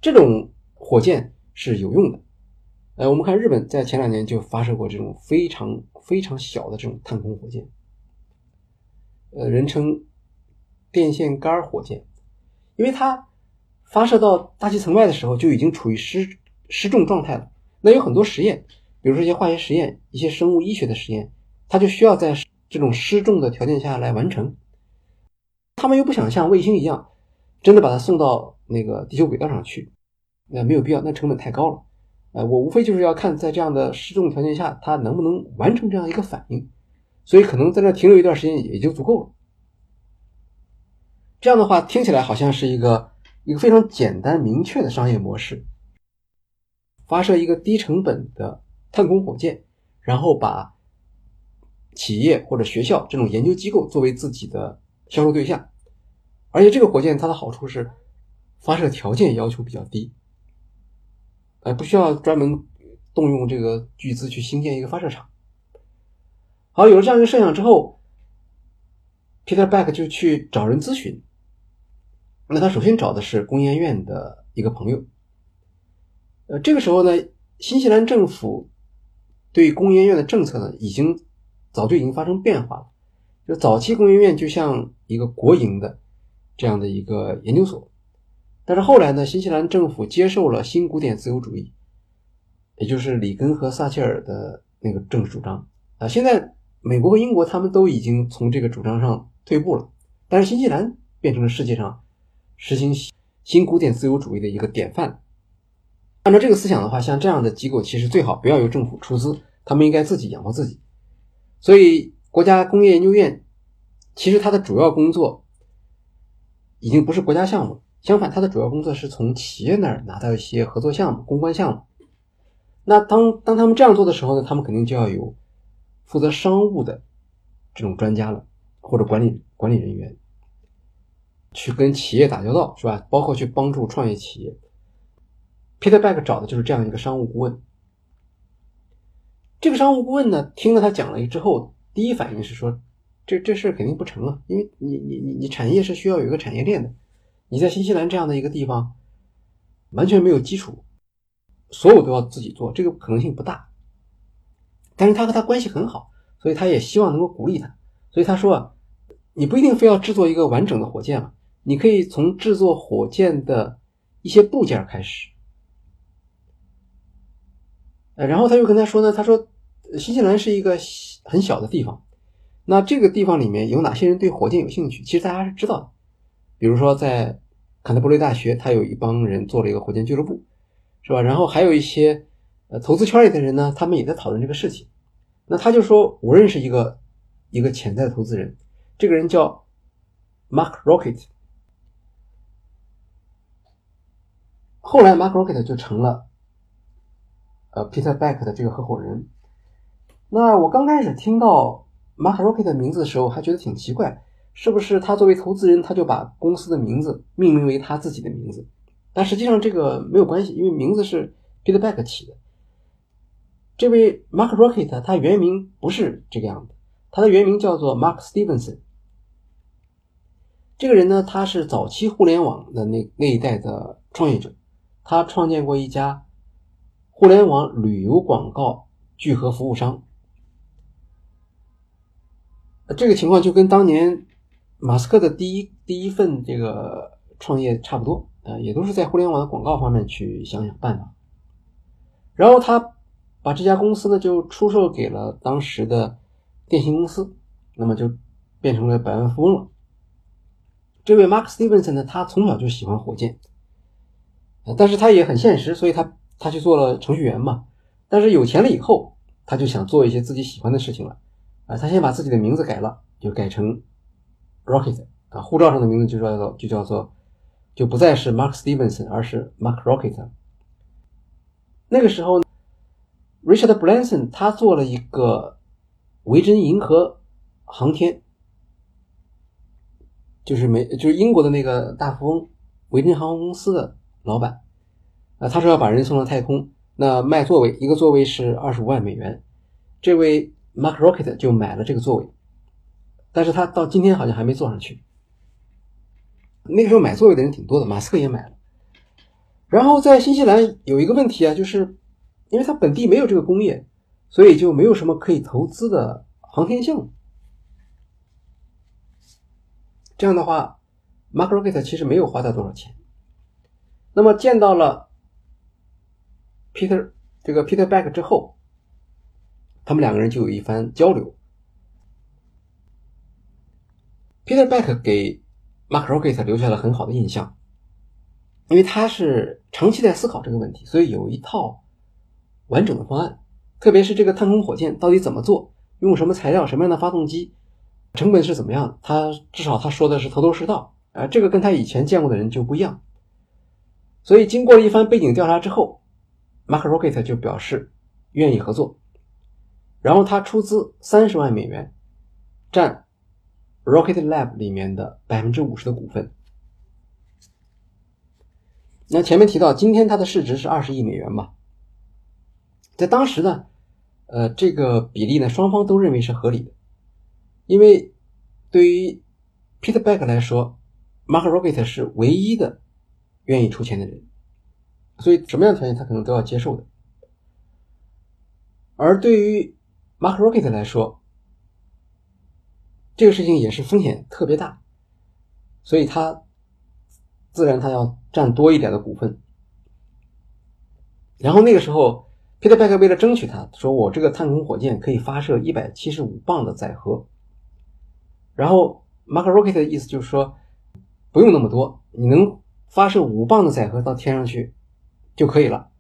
这种火箭是有用的，呃，我们看日本在前两年就发射过这种非常非常小的这种探空火箭，呃，人称电线杆火箭，因为它发射到大气层外的时候就已经处于失失重状态了。那有很多实验，比如说一些化学实验、一些生物医学的实验，它就需要在这种失重的条件下来完成。他们又不想像卫星一样，真的把它送到那个地球轨道上去，那没有必要，那成本太高了。呃，我无非就是要看在这样的失重条件下，它能不能完成这样一个反应，所以可能在那停留一段时间也就足够了。这样的话听起来好像是一个一个非常简单明确的商业模式，发射一个低成本的探空火箭，然后把企业或者学校这种研究机构作为自己的销售对象，而且这个火箭它的好处是发射条件要求比较低。呃，不需要专门动用这个巨资去兴建一个发射场。好，有了这样一个设想之后， Peter Beck 就去找人咨询。那他首先找的是工研院的一个朋友。呃，这个时候呢，新西兰政府对工研院的政策呢，已经早就已经发生变化了。就早期工研院就像一个国营的这样的一个研究所。但是后来呢，新西兰政府接受了新古典自由主义，也就是里根和撒切尔的那个政治主张啊。现在美国和英国他们都已经从这个主张上退步了，但是新西兰变成了世界上实行新古典自由主义的一个典范。按照这个思想的话，像这样的机构其实最好不要由政府出资，他们应该自己养活自己。所以国家工业研究院其实它的主要工作已经不是国家项目，相反，它的主要工作是从企业那儿拿到一些合作项目、公关项目。那当当他们这样做的时候呢，他们肯定就要有负责商务的这种专家了，或者管理管理人员去跟企业打交道，是吧？包括去帮助创业企业。Peter Beck 找的就是这样一个商务顾问。这个商务顾问呢，听了他讲了之后，第一反应是说，这这事肯定不成了，因为你你你你产业是需要有一个产业链的。你在新西兰这样的一个地方完全没有基础，所有都要自己做，这个可能性不大。但是他和他关系很好，所以他也希望能够鼓励他。所以他说啊，你不一定非要制作一个完整的火箭了，你可以从制作火箭的一些部件开始。然后他又跟他说呢，他说新西兰是一个很小的地方，那这个地方里面有哪些人对火箭有兴趣，其实大家是知道的。比如说在坎特伯雷大学，他有一帮人做了一个火箭俱乐部，是吧？然后还有一些呃投资圈里的人呢，他们也在讨论这个事情。那他就说，我认识一个一个潜在的投资人，这个人叫 Mark Rocket。 后来 Mark Rocket 就成了呃 Peter Beck 的这个合伙人。那我刚开始听到 Mark Rocket 的名字的时候还觉得挺奇怪，是不是他作为投资人，他就把公司的名字命名为他自己的名字？但实际上这个没有关系，因为名字是 Peter Beck 起的。这位 Mark Rocket 他原名不是这个样子，他的原名叫做 Mark Stevenson。 这个人呢，他是早期互联网的那那一代的创业者，他创建过一家互联网旅游广告聚合服务商。这个情况就跟当年马斯克的第一第一份这个创业差不多，呃，也都是在互联网的广告方面去想想办法。然后他把这家公司呢就出售给了当时的电信公司，那么就变成了百万富翁了。这位 Mark Stevenson 呢，他从小就喜欢火箭，但是他也很现实，所以他他去做了程序员嘛。但是有钱了以后，他就想做一些自己喜欢的事情了。啊，他先把自己的名字改了，就改成 Rocket 啊，护照上的名字就叫做就叫做就不再是 Mark Stevenson， 而是 Mark Rocket。那个时候 ，Richard Branson 他做了一个维珍银河航天，就是美就是英国的那个大富翁维珍航空公司的老板啊，他说要把人送到太空，那卖座位，一个座位是二十五万美元，这位Mark Rocket 就买了这个座位，但是他到今天好像还没坐上去。那个时候买座位的人挺多的，马斯克也买了。然后在新西兰有一个问题啊，就是因为它本地没有这个工业，所以就没有什么可以投资的航天项目。这样的话 Mark Rocket 其实没有花掉多少钱。那么见到了 Peter 这个 Peter Beck 之后，他们两个人就有一番交流。Peter Beck 给 Mark Rocket 留下了很好的印象，因为他是长期在思考这个问题，所以有一套完整的方案，特别是这个探空火箭到底怎么做，用什么材料，什么样的发动机，成本是怎么样，他至少他说的是头头是道、呃、这个跟他以前见过的人就不一样。所以经过一番背景调查之后， Mark Rocket 就表示愿意合作，然后他出资三十万美元，占Rocket Lab 里面的 百分之五十 的股份。那前面提到今天它的市值是二十亿美元吧，在当时呢呃，这个比例呢双方都认为是合理的，因为对于 Peter Beck 来说 Mark Rocket 是唯一的愿意出钱的人，所以什么样的条件他可能都要接受的。而对于 Mark Rocket 来说，这个事情也是风险特别大，所以他自然他要占多一点的股份。然后那个时候 Peter Beck 为了争取他说，我这个探空火箭可以发射一百七十五磅的载荷，然后 Mark Rocket 的意思就是说不用那么多，你能发射五磅的载荷到天上去就可以了。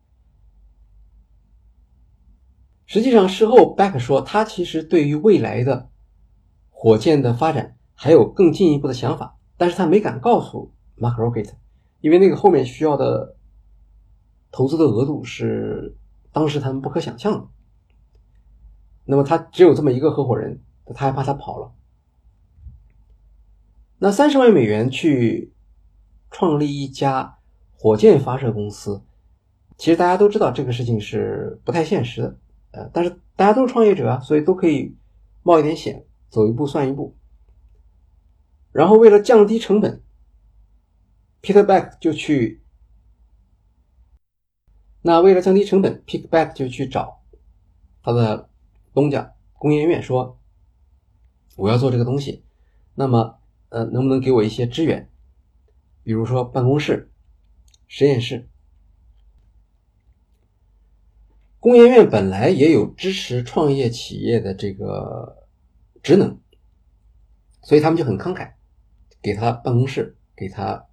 实际上事后 Beck 说他其实对于未来的火箭的发展还有更进一步的想法，但是他没敢告诉 Mark Rocket， 因为那个后面需要的投资的额度是当时他们不可想象的。那么他只有这么一个合伙人，他还怕他跑了。那三十万美元去创立一家火箭发射公司，其实大家都知道这个事情是不太现实的，呃，但是大家都是创业者啊，所以都可以冒一点险，走一步算一步。然后为了降低成本 Peter Beck 就去那为了降低成本 Peter Beck 就去找他的东家工研院说，我要做这个东西，那么呃，能不能给我一些支援，比如说办公室、实验室。工研院本来也有支持创业企业的这个职能，所以他们就很慷慨，给他办公室，给他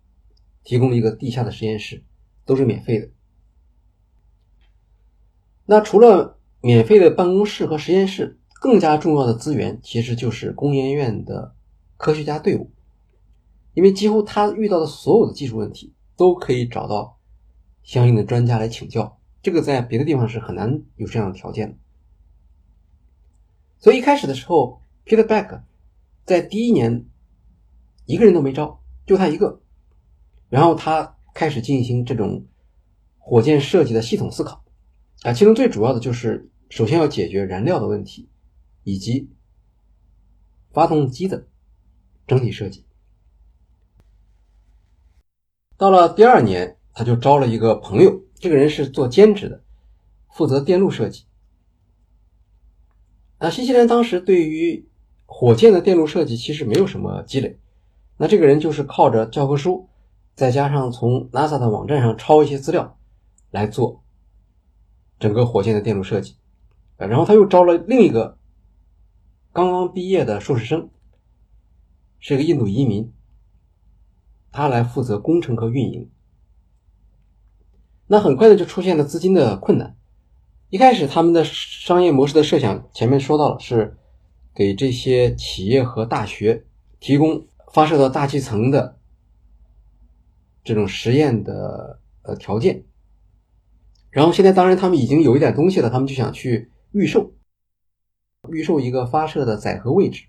提供了一个地下的实验室，都是免费的。那除了免费的办公室和实验室，更加重要的资源其实就是工研院的科学家队伍，因为几乎他遇到的所有的技术问题都可以找到相应的专家来请教，这个在别的地方是很难有这样的条件的。所以一开始的时候Peter Beck 在第一年一个人都没招，就他一个，然后他开始进行这种火箭设计的系统思考啊，其中最主要的就是首先要解决燃料的问题以及发动机的整体设计。到了第二年他就招了一个朋友，这个人是做兼职的，负责电路设计。那新西兰当时对于火箭的电路设计其实没有什么积累，那这个人就是靠着教科书再加上从 NASA 的网站上抄一些资料来做整个火箭的电路设计。然后他又招了另一个刚刚毕业的硕士生，是个印度移民，他来负责工程和运营。那很快的就出现了资金的困难，一开始他们的商业模式的设想前面说到了，是给这些企业和大学提供发射到大气层的这种实验的呃条件。然后现在当然他们已经有一点东西了，他们就想去预售预售一个发射的载荷位置，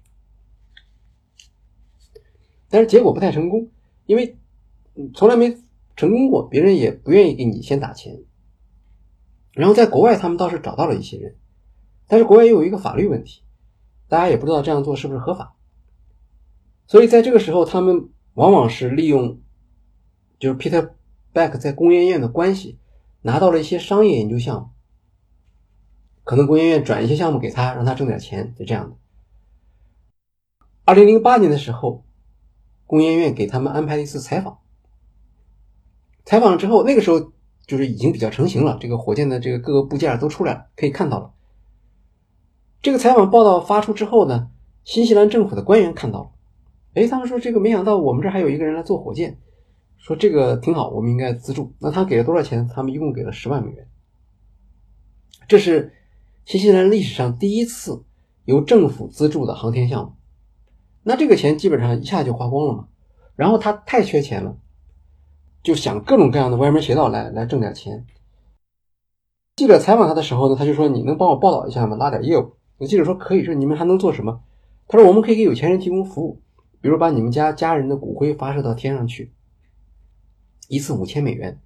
但是结果不太成功，因为从来没成功过，别人也不愿意给你先打钱。然后在国外他们倒是找到了一些人，但是国外又有一个法律问题，大家也不知道这样做是不是合法，所以在这个时候他们往往是利用就是 Peter Beck 在工研院的关系拿到了一些商业研究项目，可能工研院转一些项目给他，让他挣点钱，就这样的。二零零八年的时候，工研院给他们安排了一次采访。采访之后，那个时候就是已经比较成型了，这个火箭的这个各个部件都出来了，可以看到了。这个采访报道发出之后呢，新西兰政府的官员看到了，诶，他们说这个没想到我们这还有一个人来做火箭，说这个挺好，我们应该资助。那他给了多少钱？他们一共给了十万美元。这是新西兰历史上第一次由政府资助的航天项目。那这个钱基本上一下就花光了嘛，然后他太缺钱了，就想各种各样的歪门邪道来来挣点钱。记者采访他的时候呢，他就说你能帮我报道一下吗？拉点业务。那记者说可以，说你们还能做什么？他说我们可以给有钱人提供服务，比如把你们家家人的骨灰发射到天上去，一次五千美元。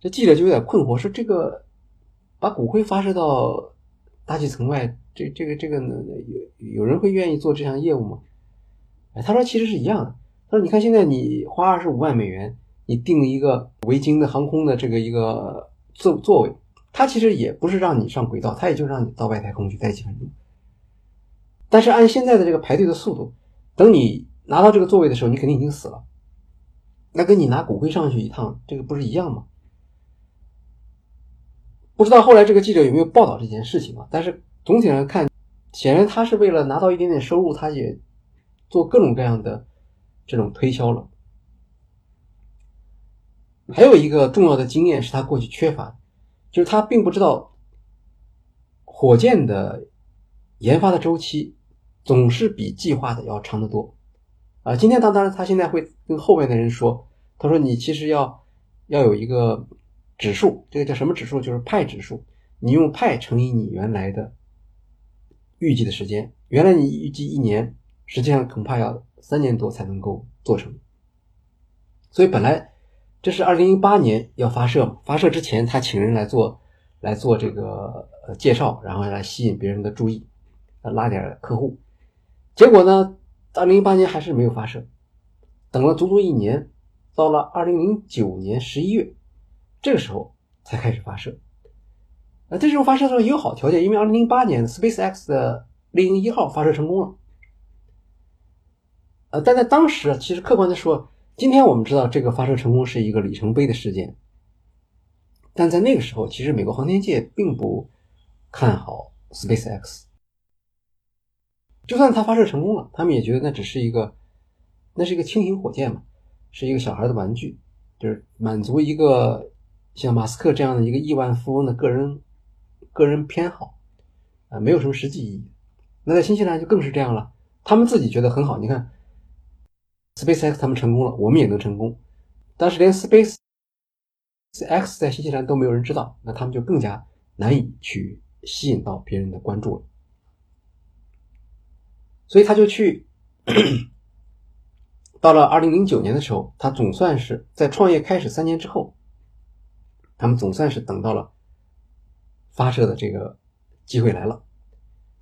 这记者就有点困惑，说这个把骨灰发射到大气层外，这这个这个呢，有有人会愿意做这项业务吗？哎，他说其实是一样的。他说你看现在你花二十五万美元，你订一个维京的航空的这个一个座座位，他其实也不是让你上轨道，他也就让你到外太空去待几分钟。但是按现在的这个排队的速度，等你拿到这个座位的时候，你肯定已经死了，那跟你拿骨灰上去一趟，这个不是一样吗？不知道后来这个记者有没有报道这件事情啊，但是总体上看，显然他是为了拿到一点点收入，他也做各种各样的这种推销了。还有一个重要的经验是他过去缺乏，就是他并不知道火箭的研发的周期总是比计划的要长得多啊。今天当然他现在会跟后面的人说，他说你其实要要有一个指数，这个叫什么指数？就是派指数，你用派乘以你原来的预计的时间，原来你预计一年，实际上恐怕要三年多才能够做成。所以本来这是二零零八年要发射，发射之前他请人来做来做这个介绍，然后来吸引别人的注意，拉点客户。结果呢二零零八年还是没有发射，等了足足一年，到了二零零九年十一月，这个时候才开始发射。呃，这时候发射的时候也有好条件，因为二零零八年 SpaceX 的猎鹰一号发射成功了。呃，但在当时其实客观的说，今天我们知道这个发射成功是一个里程碑的事件，但在那个时候其实美国航天界并不看好 SpaceX。 就算它发射成功了，他们也觉得那只是一个那是一个轻型火箭嘛，是一个小孩的玩具，就是满足一个像马斯克这样的一个亿万富翁的个人个人偏好啊，没有什么实际意义。那在新西兰就更是这样了，他们自己觉得很好，你看 SpaceX 他们成功了，我们也能成功。但是连 SpaceX 在新西兰都没有人知道，那他们就更加难以去吸引到别人的关注了。所以他就去到了二零零九年的时候，他总算是在创业开始三年之后，他们总算是等到了发射的这个机会来了。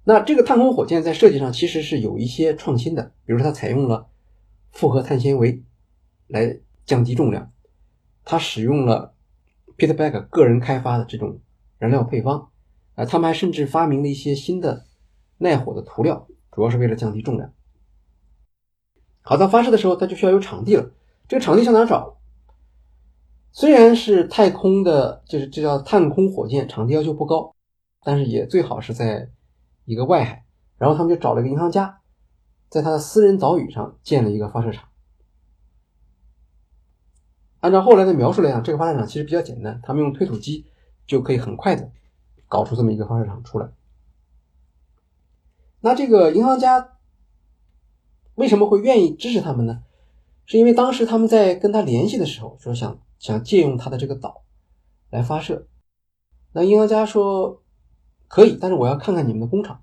那这个探空火箭在设计上其实是有一些创新的，比如说它采用了复合碳纤维来降低重量，它使用了 Peter Beck 个人开发的这种燃料配方啊，他们还甚至发明了一些新的耐火的涂料，主要是为了降低重量。好，到发射的时候它就需要有场地了，这个场地向哪找？虽然是太空的，就是这叫探空火箭，场地要求不高，但是也最好是在一个外海。然后他们就找了一个银行家，在他的私人岛屿上建了一个发射场。按照后来的描述来讲，这个发射场其实比较简单，他们用推土机就可以很快的搞出这么一个发射场出来。那这个银行家为什么会愿意支持他们呢？是因为当时他们在跟他联系的时候说想想借用他的这个岛来发射，那银行家说可以，但是我要看看你们的工厂。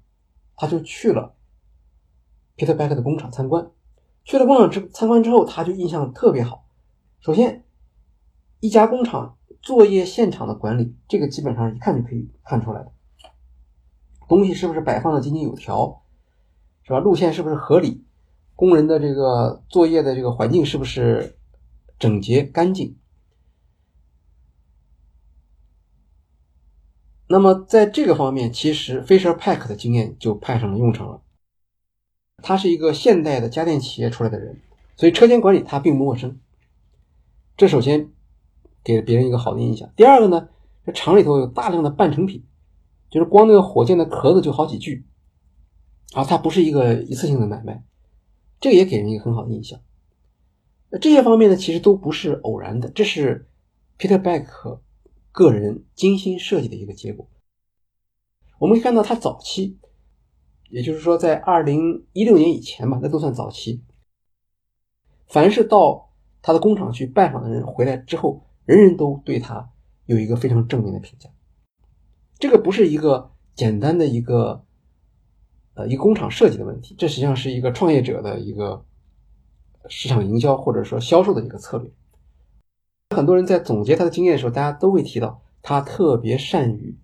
他就去了 Peter Beck 的工厂参观，去了工厂之参观之后，他就印象特别好。首先一家工厂作业现场的管理，这个基本上一看就可以看出来的，东西是不是摆放的井井有条，是吧？路线是不是合理？工人的这个作业的这个环境是不是整洁干净？那么在这个方面，其实 Fisher Paykel 的经验就派上了用场了。他是一个现代的家电企业出来的人，所以车间管理他并不陌生。这首先给别人一个好的印象。第二个呢，这厂里头有大量的半成品，就是光那个火箭的壳子就好几具，然后它不是一个一次性的买卖，这个也给人一个很好的印象。这些方面呢，其实都不是偶然的，这是 Peter Beck 个人精心设计的一个结果。我们可以看到他早期，也就是说在二零一六年以前吧，那都算早期，凡是到他的工厂去拜访的人回来之后，人人都对他有一个非常正面的评价。这个不是一个简单的一个呃，一个工厂设计的问题，这实际上是一个创业者的一个市场营销或者说销售的一个策略。很多人在总结他的经验的时候，大家都会提到他特别善于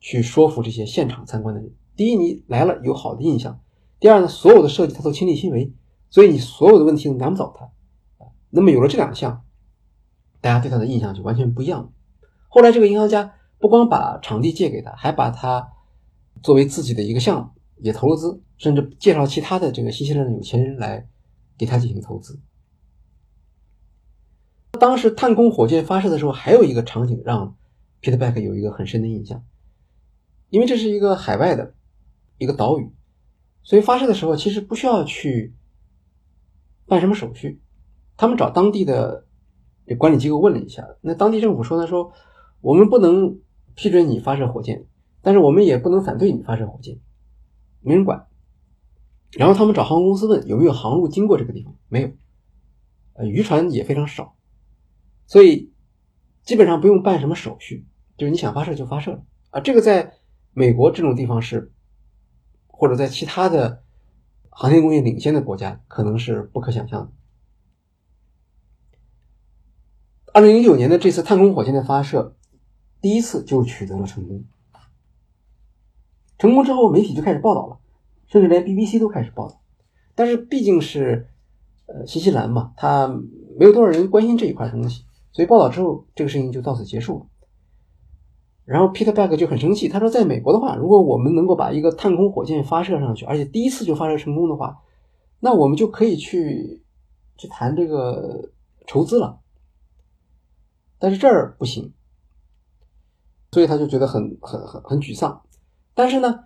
去说服这些现场参观的人。第一，你来了有好的印象；第二呢，所有的设计他都亲力亲为，所以你所有的问题都难不倒他。那么有了这两项，大家对他的印象就完全不一样了。后来这个银行家不光把场地借给他，还把他作为自己的一个项目也投了资，甚至介绍其他的这个新西兰的有钱人来给他进行投资。当时探空火箭发射的时候，还有一个场景让 Peter Beck 有一个很深的印象，因为这是一个海外的一个岛屿，所以发射的时候其实不需要去办什么手续。他们找当地的管理机构问了一下，那当地政府说呢，说我们不能批准你发射火箭，但是我们也不能反对你发射火箭，没人管。然后他们找航空公司问有没有航路经过这个地方，没有，呃，渔船也非常少，所以基本上不用办什么手续，就是你想发射就发射了啊。这个在美国这种地方是，或者在其他的航天工业领先的国家可能是不可想象的。二零一九年的这次探空火箭的发射，第一次就取得了成功。成功之后，媒体就开始报道了，甚至连 B B C 都开始报道。但是毕竟是呃新西兰嘛，它没有多少人关心这一块东西，所以报道之后这个事情就到此结束了。然后 Peter Beck 就很生气，他说在美国的话，如果我们能够把一个探空火箭发射上去，而且第一次就发射成功的话，那我们就可以去去谈这个筹资了。但是这儿不行，所以他就觉得很很很很沮丧。但是呢，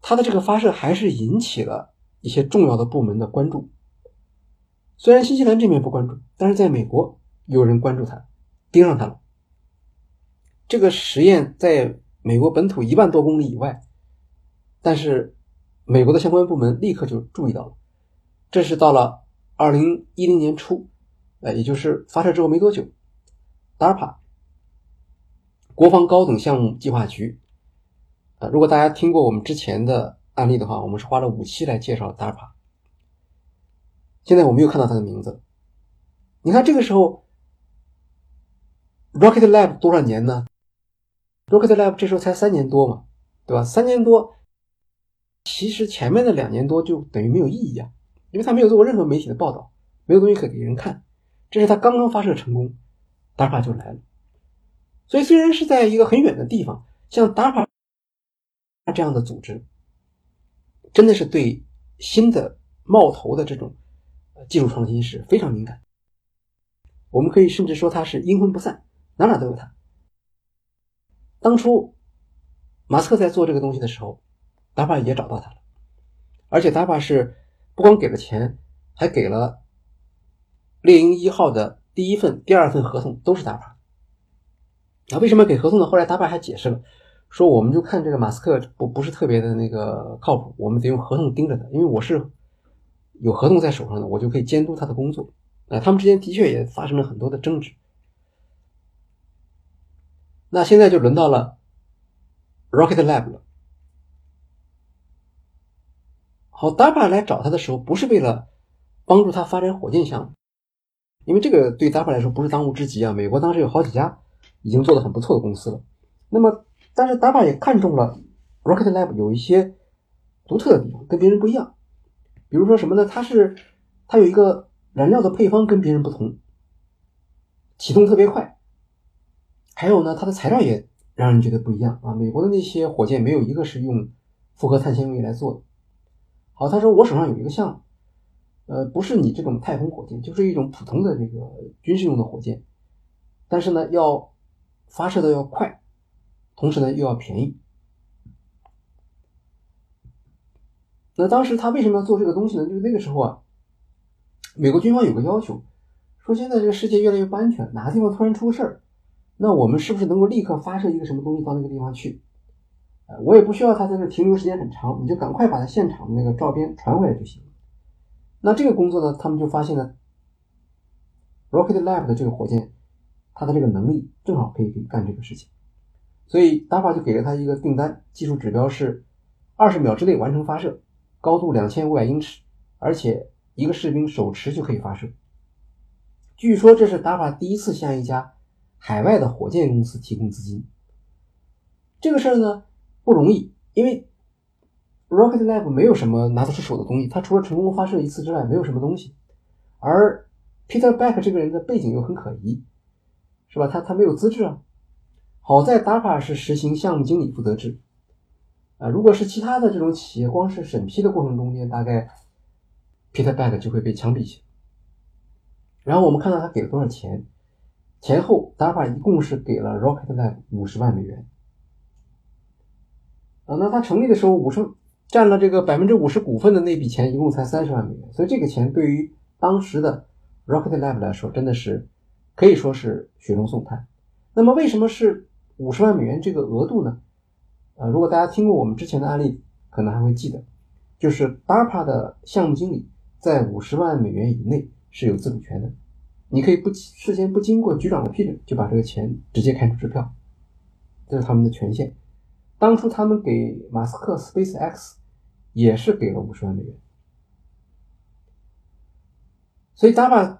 他的这个发射还是引起了一些重要的部门的关注。虽然新西兰这边不关注，但是在美国有人关注他，盯上他了。这个实验在美国本土一万多公里以外，但是美国的相关部门立刻就注意到了。这是到了二零一零年初，呃，也就是发射之后没多久 ，DARPA 国防高等项目计划局。如果大家听过我们之前的案例的话，我们是花了五期来介绍 DARPA。 现在我们又看到它的名字。你看这个时候 Rocket Lab 多少年呢？ Rocket Lab 这时候才三年多嘛，对吧？三年多，其实前面的两年多就等于没有意义啊，因为它没有做过任何媒体的报道，没有东西可给人看。这是它刚刚发射成功， DARPA 就来了。所以虽然是在一个很远的地方，像 DARPA这样的组织真的是对新的冒头的这种技术创新是非常敏感，我们可以甚至说它是阴魂不散，哪哪都有它。当初马斯克在做这个东西的时候， DARPA 也找到他了，而且 DARPA 是不光给了钱，还给了猎鹰一号的第一份第二份合同都是 DARPA。 那为什么给合同呢？后来 DARPA 还解释了，说我们就看这个马斯克不不是特别的那个靠谱，我们得用合同盯着他，因为我是有合同在手上的，我就可以监督他的工作。呃、他们之间的确也发生了很多的争执。那现在就轮到了 Rocket Lab 了。好 ，DARPA 来找他的时候，不是为了帮助他发展火箭项目，因为这个对 DARPA 来说不是当务之急啊。美国当时有好几家已经做得很不错的公司了，那么。但是 DARPA 也看中了 Rocket Lab 有一些独特的地方，跟别人不一样。比如说什么呢？它是它有一个燃料的配方跟别人不同，启动特别快。还有呢，它的材料也让人觉得不一样啊！美国的那些火箭没有一个是用复合碳纤维来做的。好，他说我手上有一个项目，呃，不是你这种太空火箭，就是一种普通的这个军事用的火箭，但是呢，要发射的要快，同时呢又要便宜。那当时他为什么要做这个东西呢？就是那个时候啊，美国军方有个要求，说现在这个世界越来越不安全，哪个地方突然出事儿，那我们是不是能够立刻发射一个什么东西到那个地方去？呃，我也不需要它在这停留时间很长，你就赶快把它现场的那个照片传回来就行了。那这个工作呢，他们就发现了 Rocket Lab 的这个火箭，它的这个能力正好可以干这个事情，所以 DARPA 就给了他一个订单，技术指标是二十秒之内完成发射，高度两千五百英尺，而且一个士兵手持就可以发射。据说这是 DARPA 第一次向一家海外的火箭公司提供资金。这个事儿呢不容易，因为 Rocket Lab 没有什么拿得出手的东西，他除了成功发射一次之外没有什么东西。而 Peter Beck 这个人的背景又很可疑，是吧？他他没有资质啊。好在 DARPA 是实行项目经理负责制，啊，如果是其他的这种企业，光是审批的过程中间，大概 Peter Beck 就会被枪毙去。然后我们看到他给了多少钱，前后 DARPA 一共是给了 Rocket Lab 五十万美元。啊，那他成立的时候五十占了这个 百分之五十 股份的那笔钱一共才三十万美元，所以这个钱对于当时的 Rocket Lab 来说真的是可以说是雪中送炭。那么为什么是五十万美元这个额度呢？呃，如果大家听过我们之前的案例可能还会记得，就是 DARPA 的项目经理在五十万美元以内是有自主权的，你可以不事先不经过局长的批准就把这个钱直接开出支票，这是他们的权限。当初他们给马斯克 SpaceX 也是给了五十万美元，所以 DARPA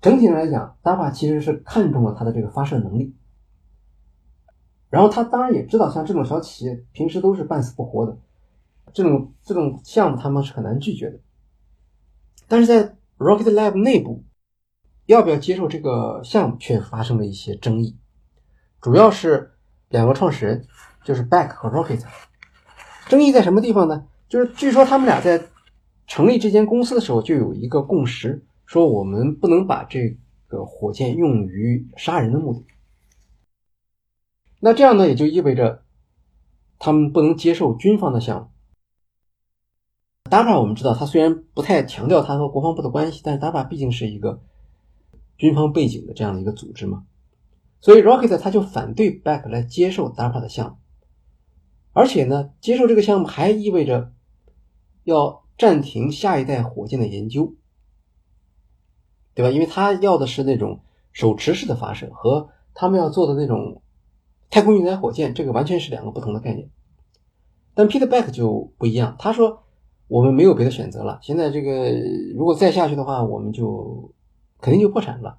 整体上来讲 DARPA 其实是看中了他的这个发射能力。然后他当然也知道像这种小企业平时都是半死不活的，这种这种项目他们是很难拒绝的。但是在 Rocket Lab 内部要不要接受这个项目却发生了一些争议，主要是两个创始人，就是 Beck 和 Rocket。 争议在什么地方呢？就是据说他们俩在成立这间公司的时候就有一个共识，说我们不能把这个火箭用于杀人的目的。那这样呢也就意味着他们不能接受军方的项目。 DARPA 我们知道他虽然不太强调他和国防部的关系，但是 DARPA 毕竟是一个军方背景的这样的一个组织嘛，所以 Rocket 他就反对 Beck 来接受 DARPA 的项目。而且呢接受这个项目还意味着要暂停下一代火箭的研究，对吧？因为他要的是那种手持式的发射，和他们要做的那种太空运载火箭，这个完全是两个不同的概念。但 Peter Beck 就不一样，他说我们没有别的选择了，现在这个如果再下去的话我们就肯定就破产了。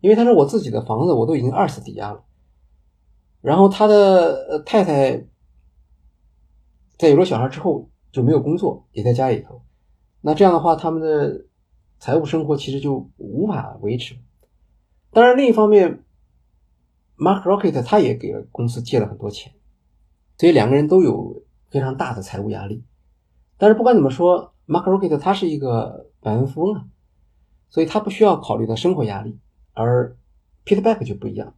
因为他说我自己的房子我都已经二次抵押了，然后他的太太在有了小孩之后就没有工作，也在家里头，那这样的话他们的财务生活其实就无法维持。当然另一方面 Mark Rocket 他也给了公司借了很多钱，所以两个人都有非常大的财务压力。但是不管怎么说 Mark Rocket 他是一个百万富翁啊，所以他不需要考虑到生活压力，而 Peter Beck 就不一样。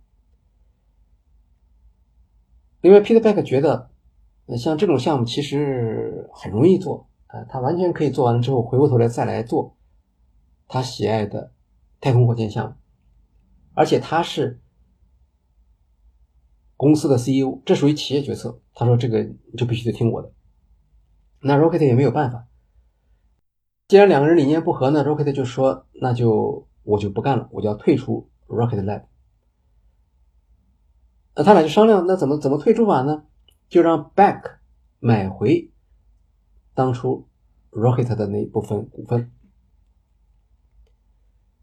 因为 Peter Beck 觉得像这种项目其实很容易做，呃，他完全可以做完了之后回过头来再来做他喜爱的太空火箭项目。而且他是公司的 C E O， 这属于企业决策，他说这个就必须得听我的。那 Rocket 也没有办法，既然两个人理念不合呢， Rocket 就说那就我就不干了，我就要退出 Rocket Lab。 那他俩就商量那怎么怎么退出法呢，就让 Beck 买回当初 Rocket 的那一部分股份。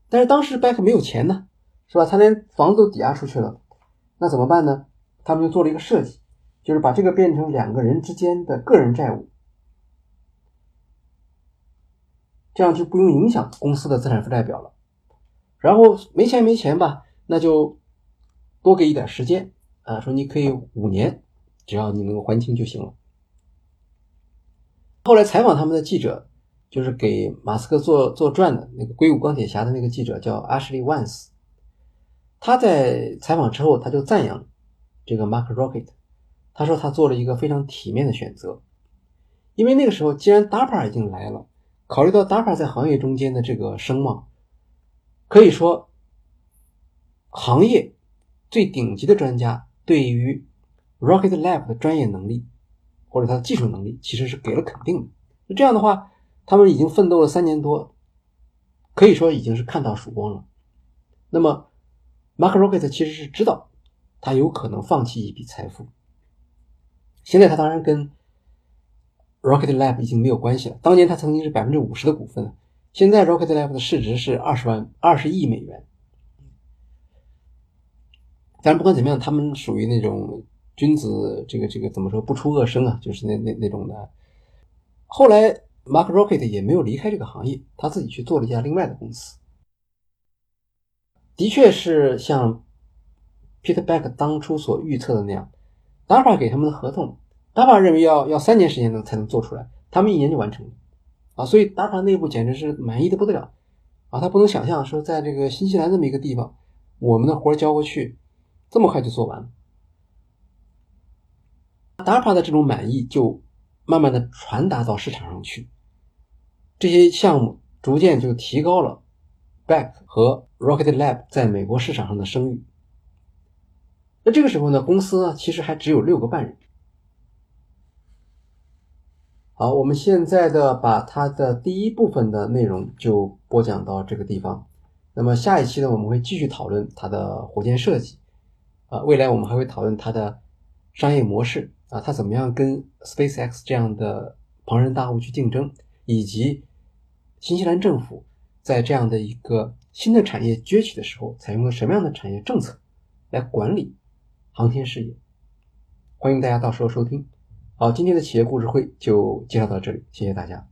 但是当时 Beck 没有钱呢，是吧？他连房子都抵押出去了，那怎么办呢？他们就做了一个设计，就是把这个变成两个人之间的个人债务，这样就不用影响公司的资产负债表了。然后没钱没钱吧，那就多给一点时间，啊，说你可以五年，只要你能够还清就行了。后来采访他们的记者，就是给马斯克做做传的那个硅谷钢铁侠的那个记者叫 Ashley Vance， 他在采访之后他就赞扬这个 Mark Rocket， 他说他做了一个非常体面的选择，因为那个时候既然 DARPA 已经来了，考虑到 DARPA 在行业中间的这个声望，可以说行业最顶级的专家对于 Rocket Lab 的专业能力或者它的技术能力其实是给了肯定的。这样的话他们已经奋斗了三年多，可以说已经是看到曙光了。那么 Mark Rocket 其实是知道他有可能放弃一笔财富，现在他当然跟 Rocket Lab 已经没有关系了，当年他曾经是 百分之五十 的股份，现在 Rocket Lab 的市值是二十万二十亿美元。但不管怎么样，他们属于那种君子，这个这个怎么说，不出恶声啊，就是那那那种的。后来 Mark Rocket 也没有离开这个行业，他自己去做了一家另外的公司。的确是像 Peter Beck 当初所预测的那样， DARPA 给他们的合同， DARPA 认为要要三年时间才能做出来，他们一年就完成了啊，所以 DARPA 内部简直是满意的不得了啊，他不能想象说在这个新西兰这么一个地方，我们的活交过去这么快就做完了。DARPA 的这种满意就慢慢的传达到市场上去，这些项目逐渐就提高了 Beck 和 Rocket Lab 在美国市场上的声誉。那这个时候呢，公司呢其实还只有六个半人。好，我们现在的把它的第一部分的内容就播讲到这个地方，那么下一期呢我们会继续讨论它的火箭设计啊、呃，未来我们还会讨论它的商业模式啊，它怎么样跟 SpaceX 这样的庞然大物去竞争，以及新西兰政府在这样的一个新的产业崛起的时候采用了什么样的产业政策来管理航天事业。欢迎大家到时候收听。好，今天的企业故事会就介绍到这里，谢谢大家。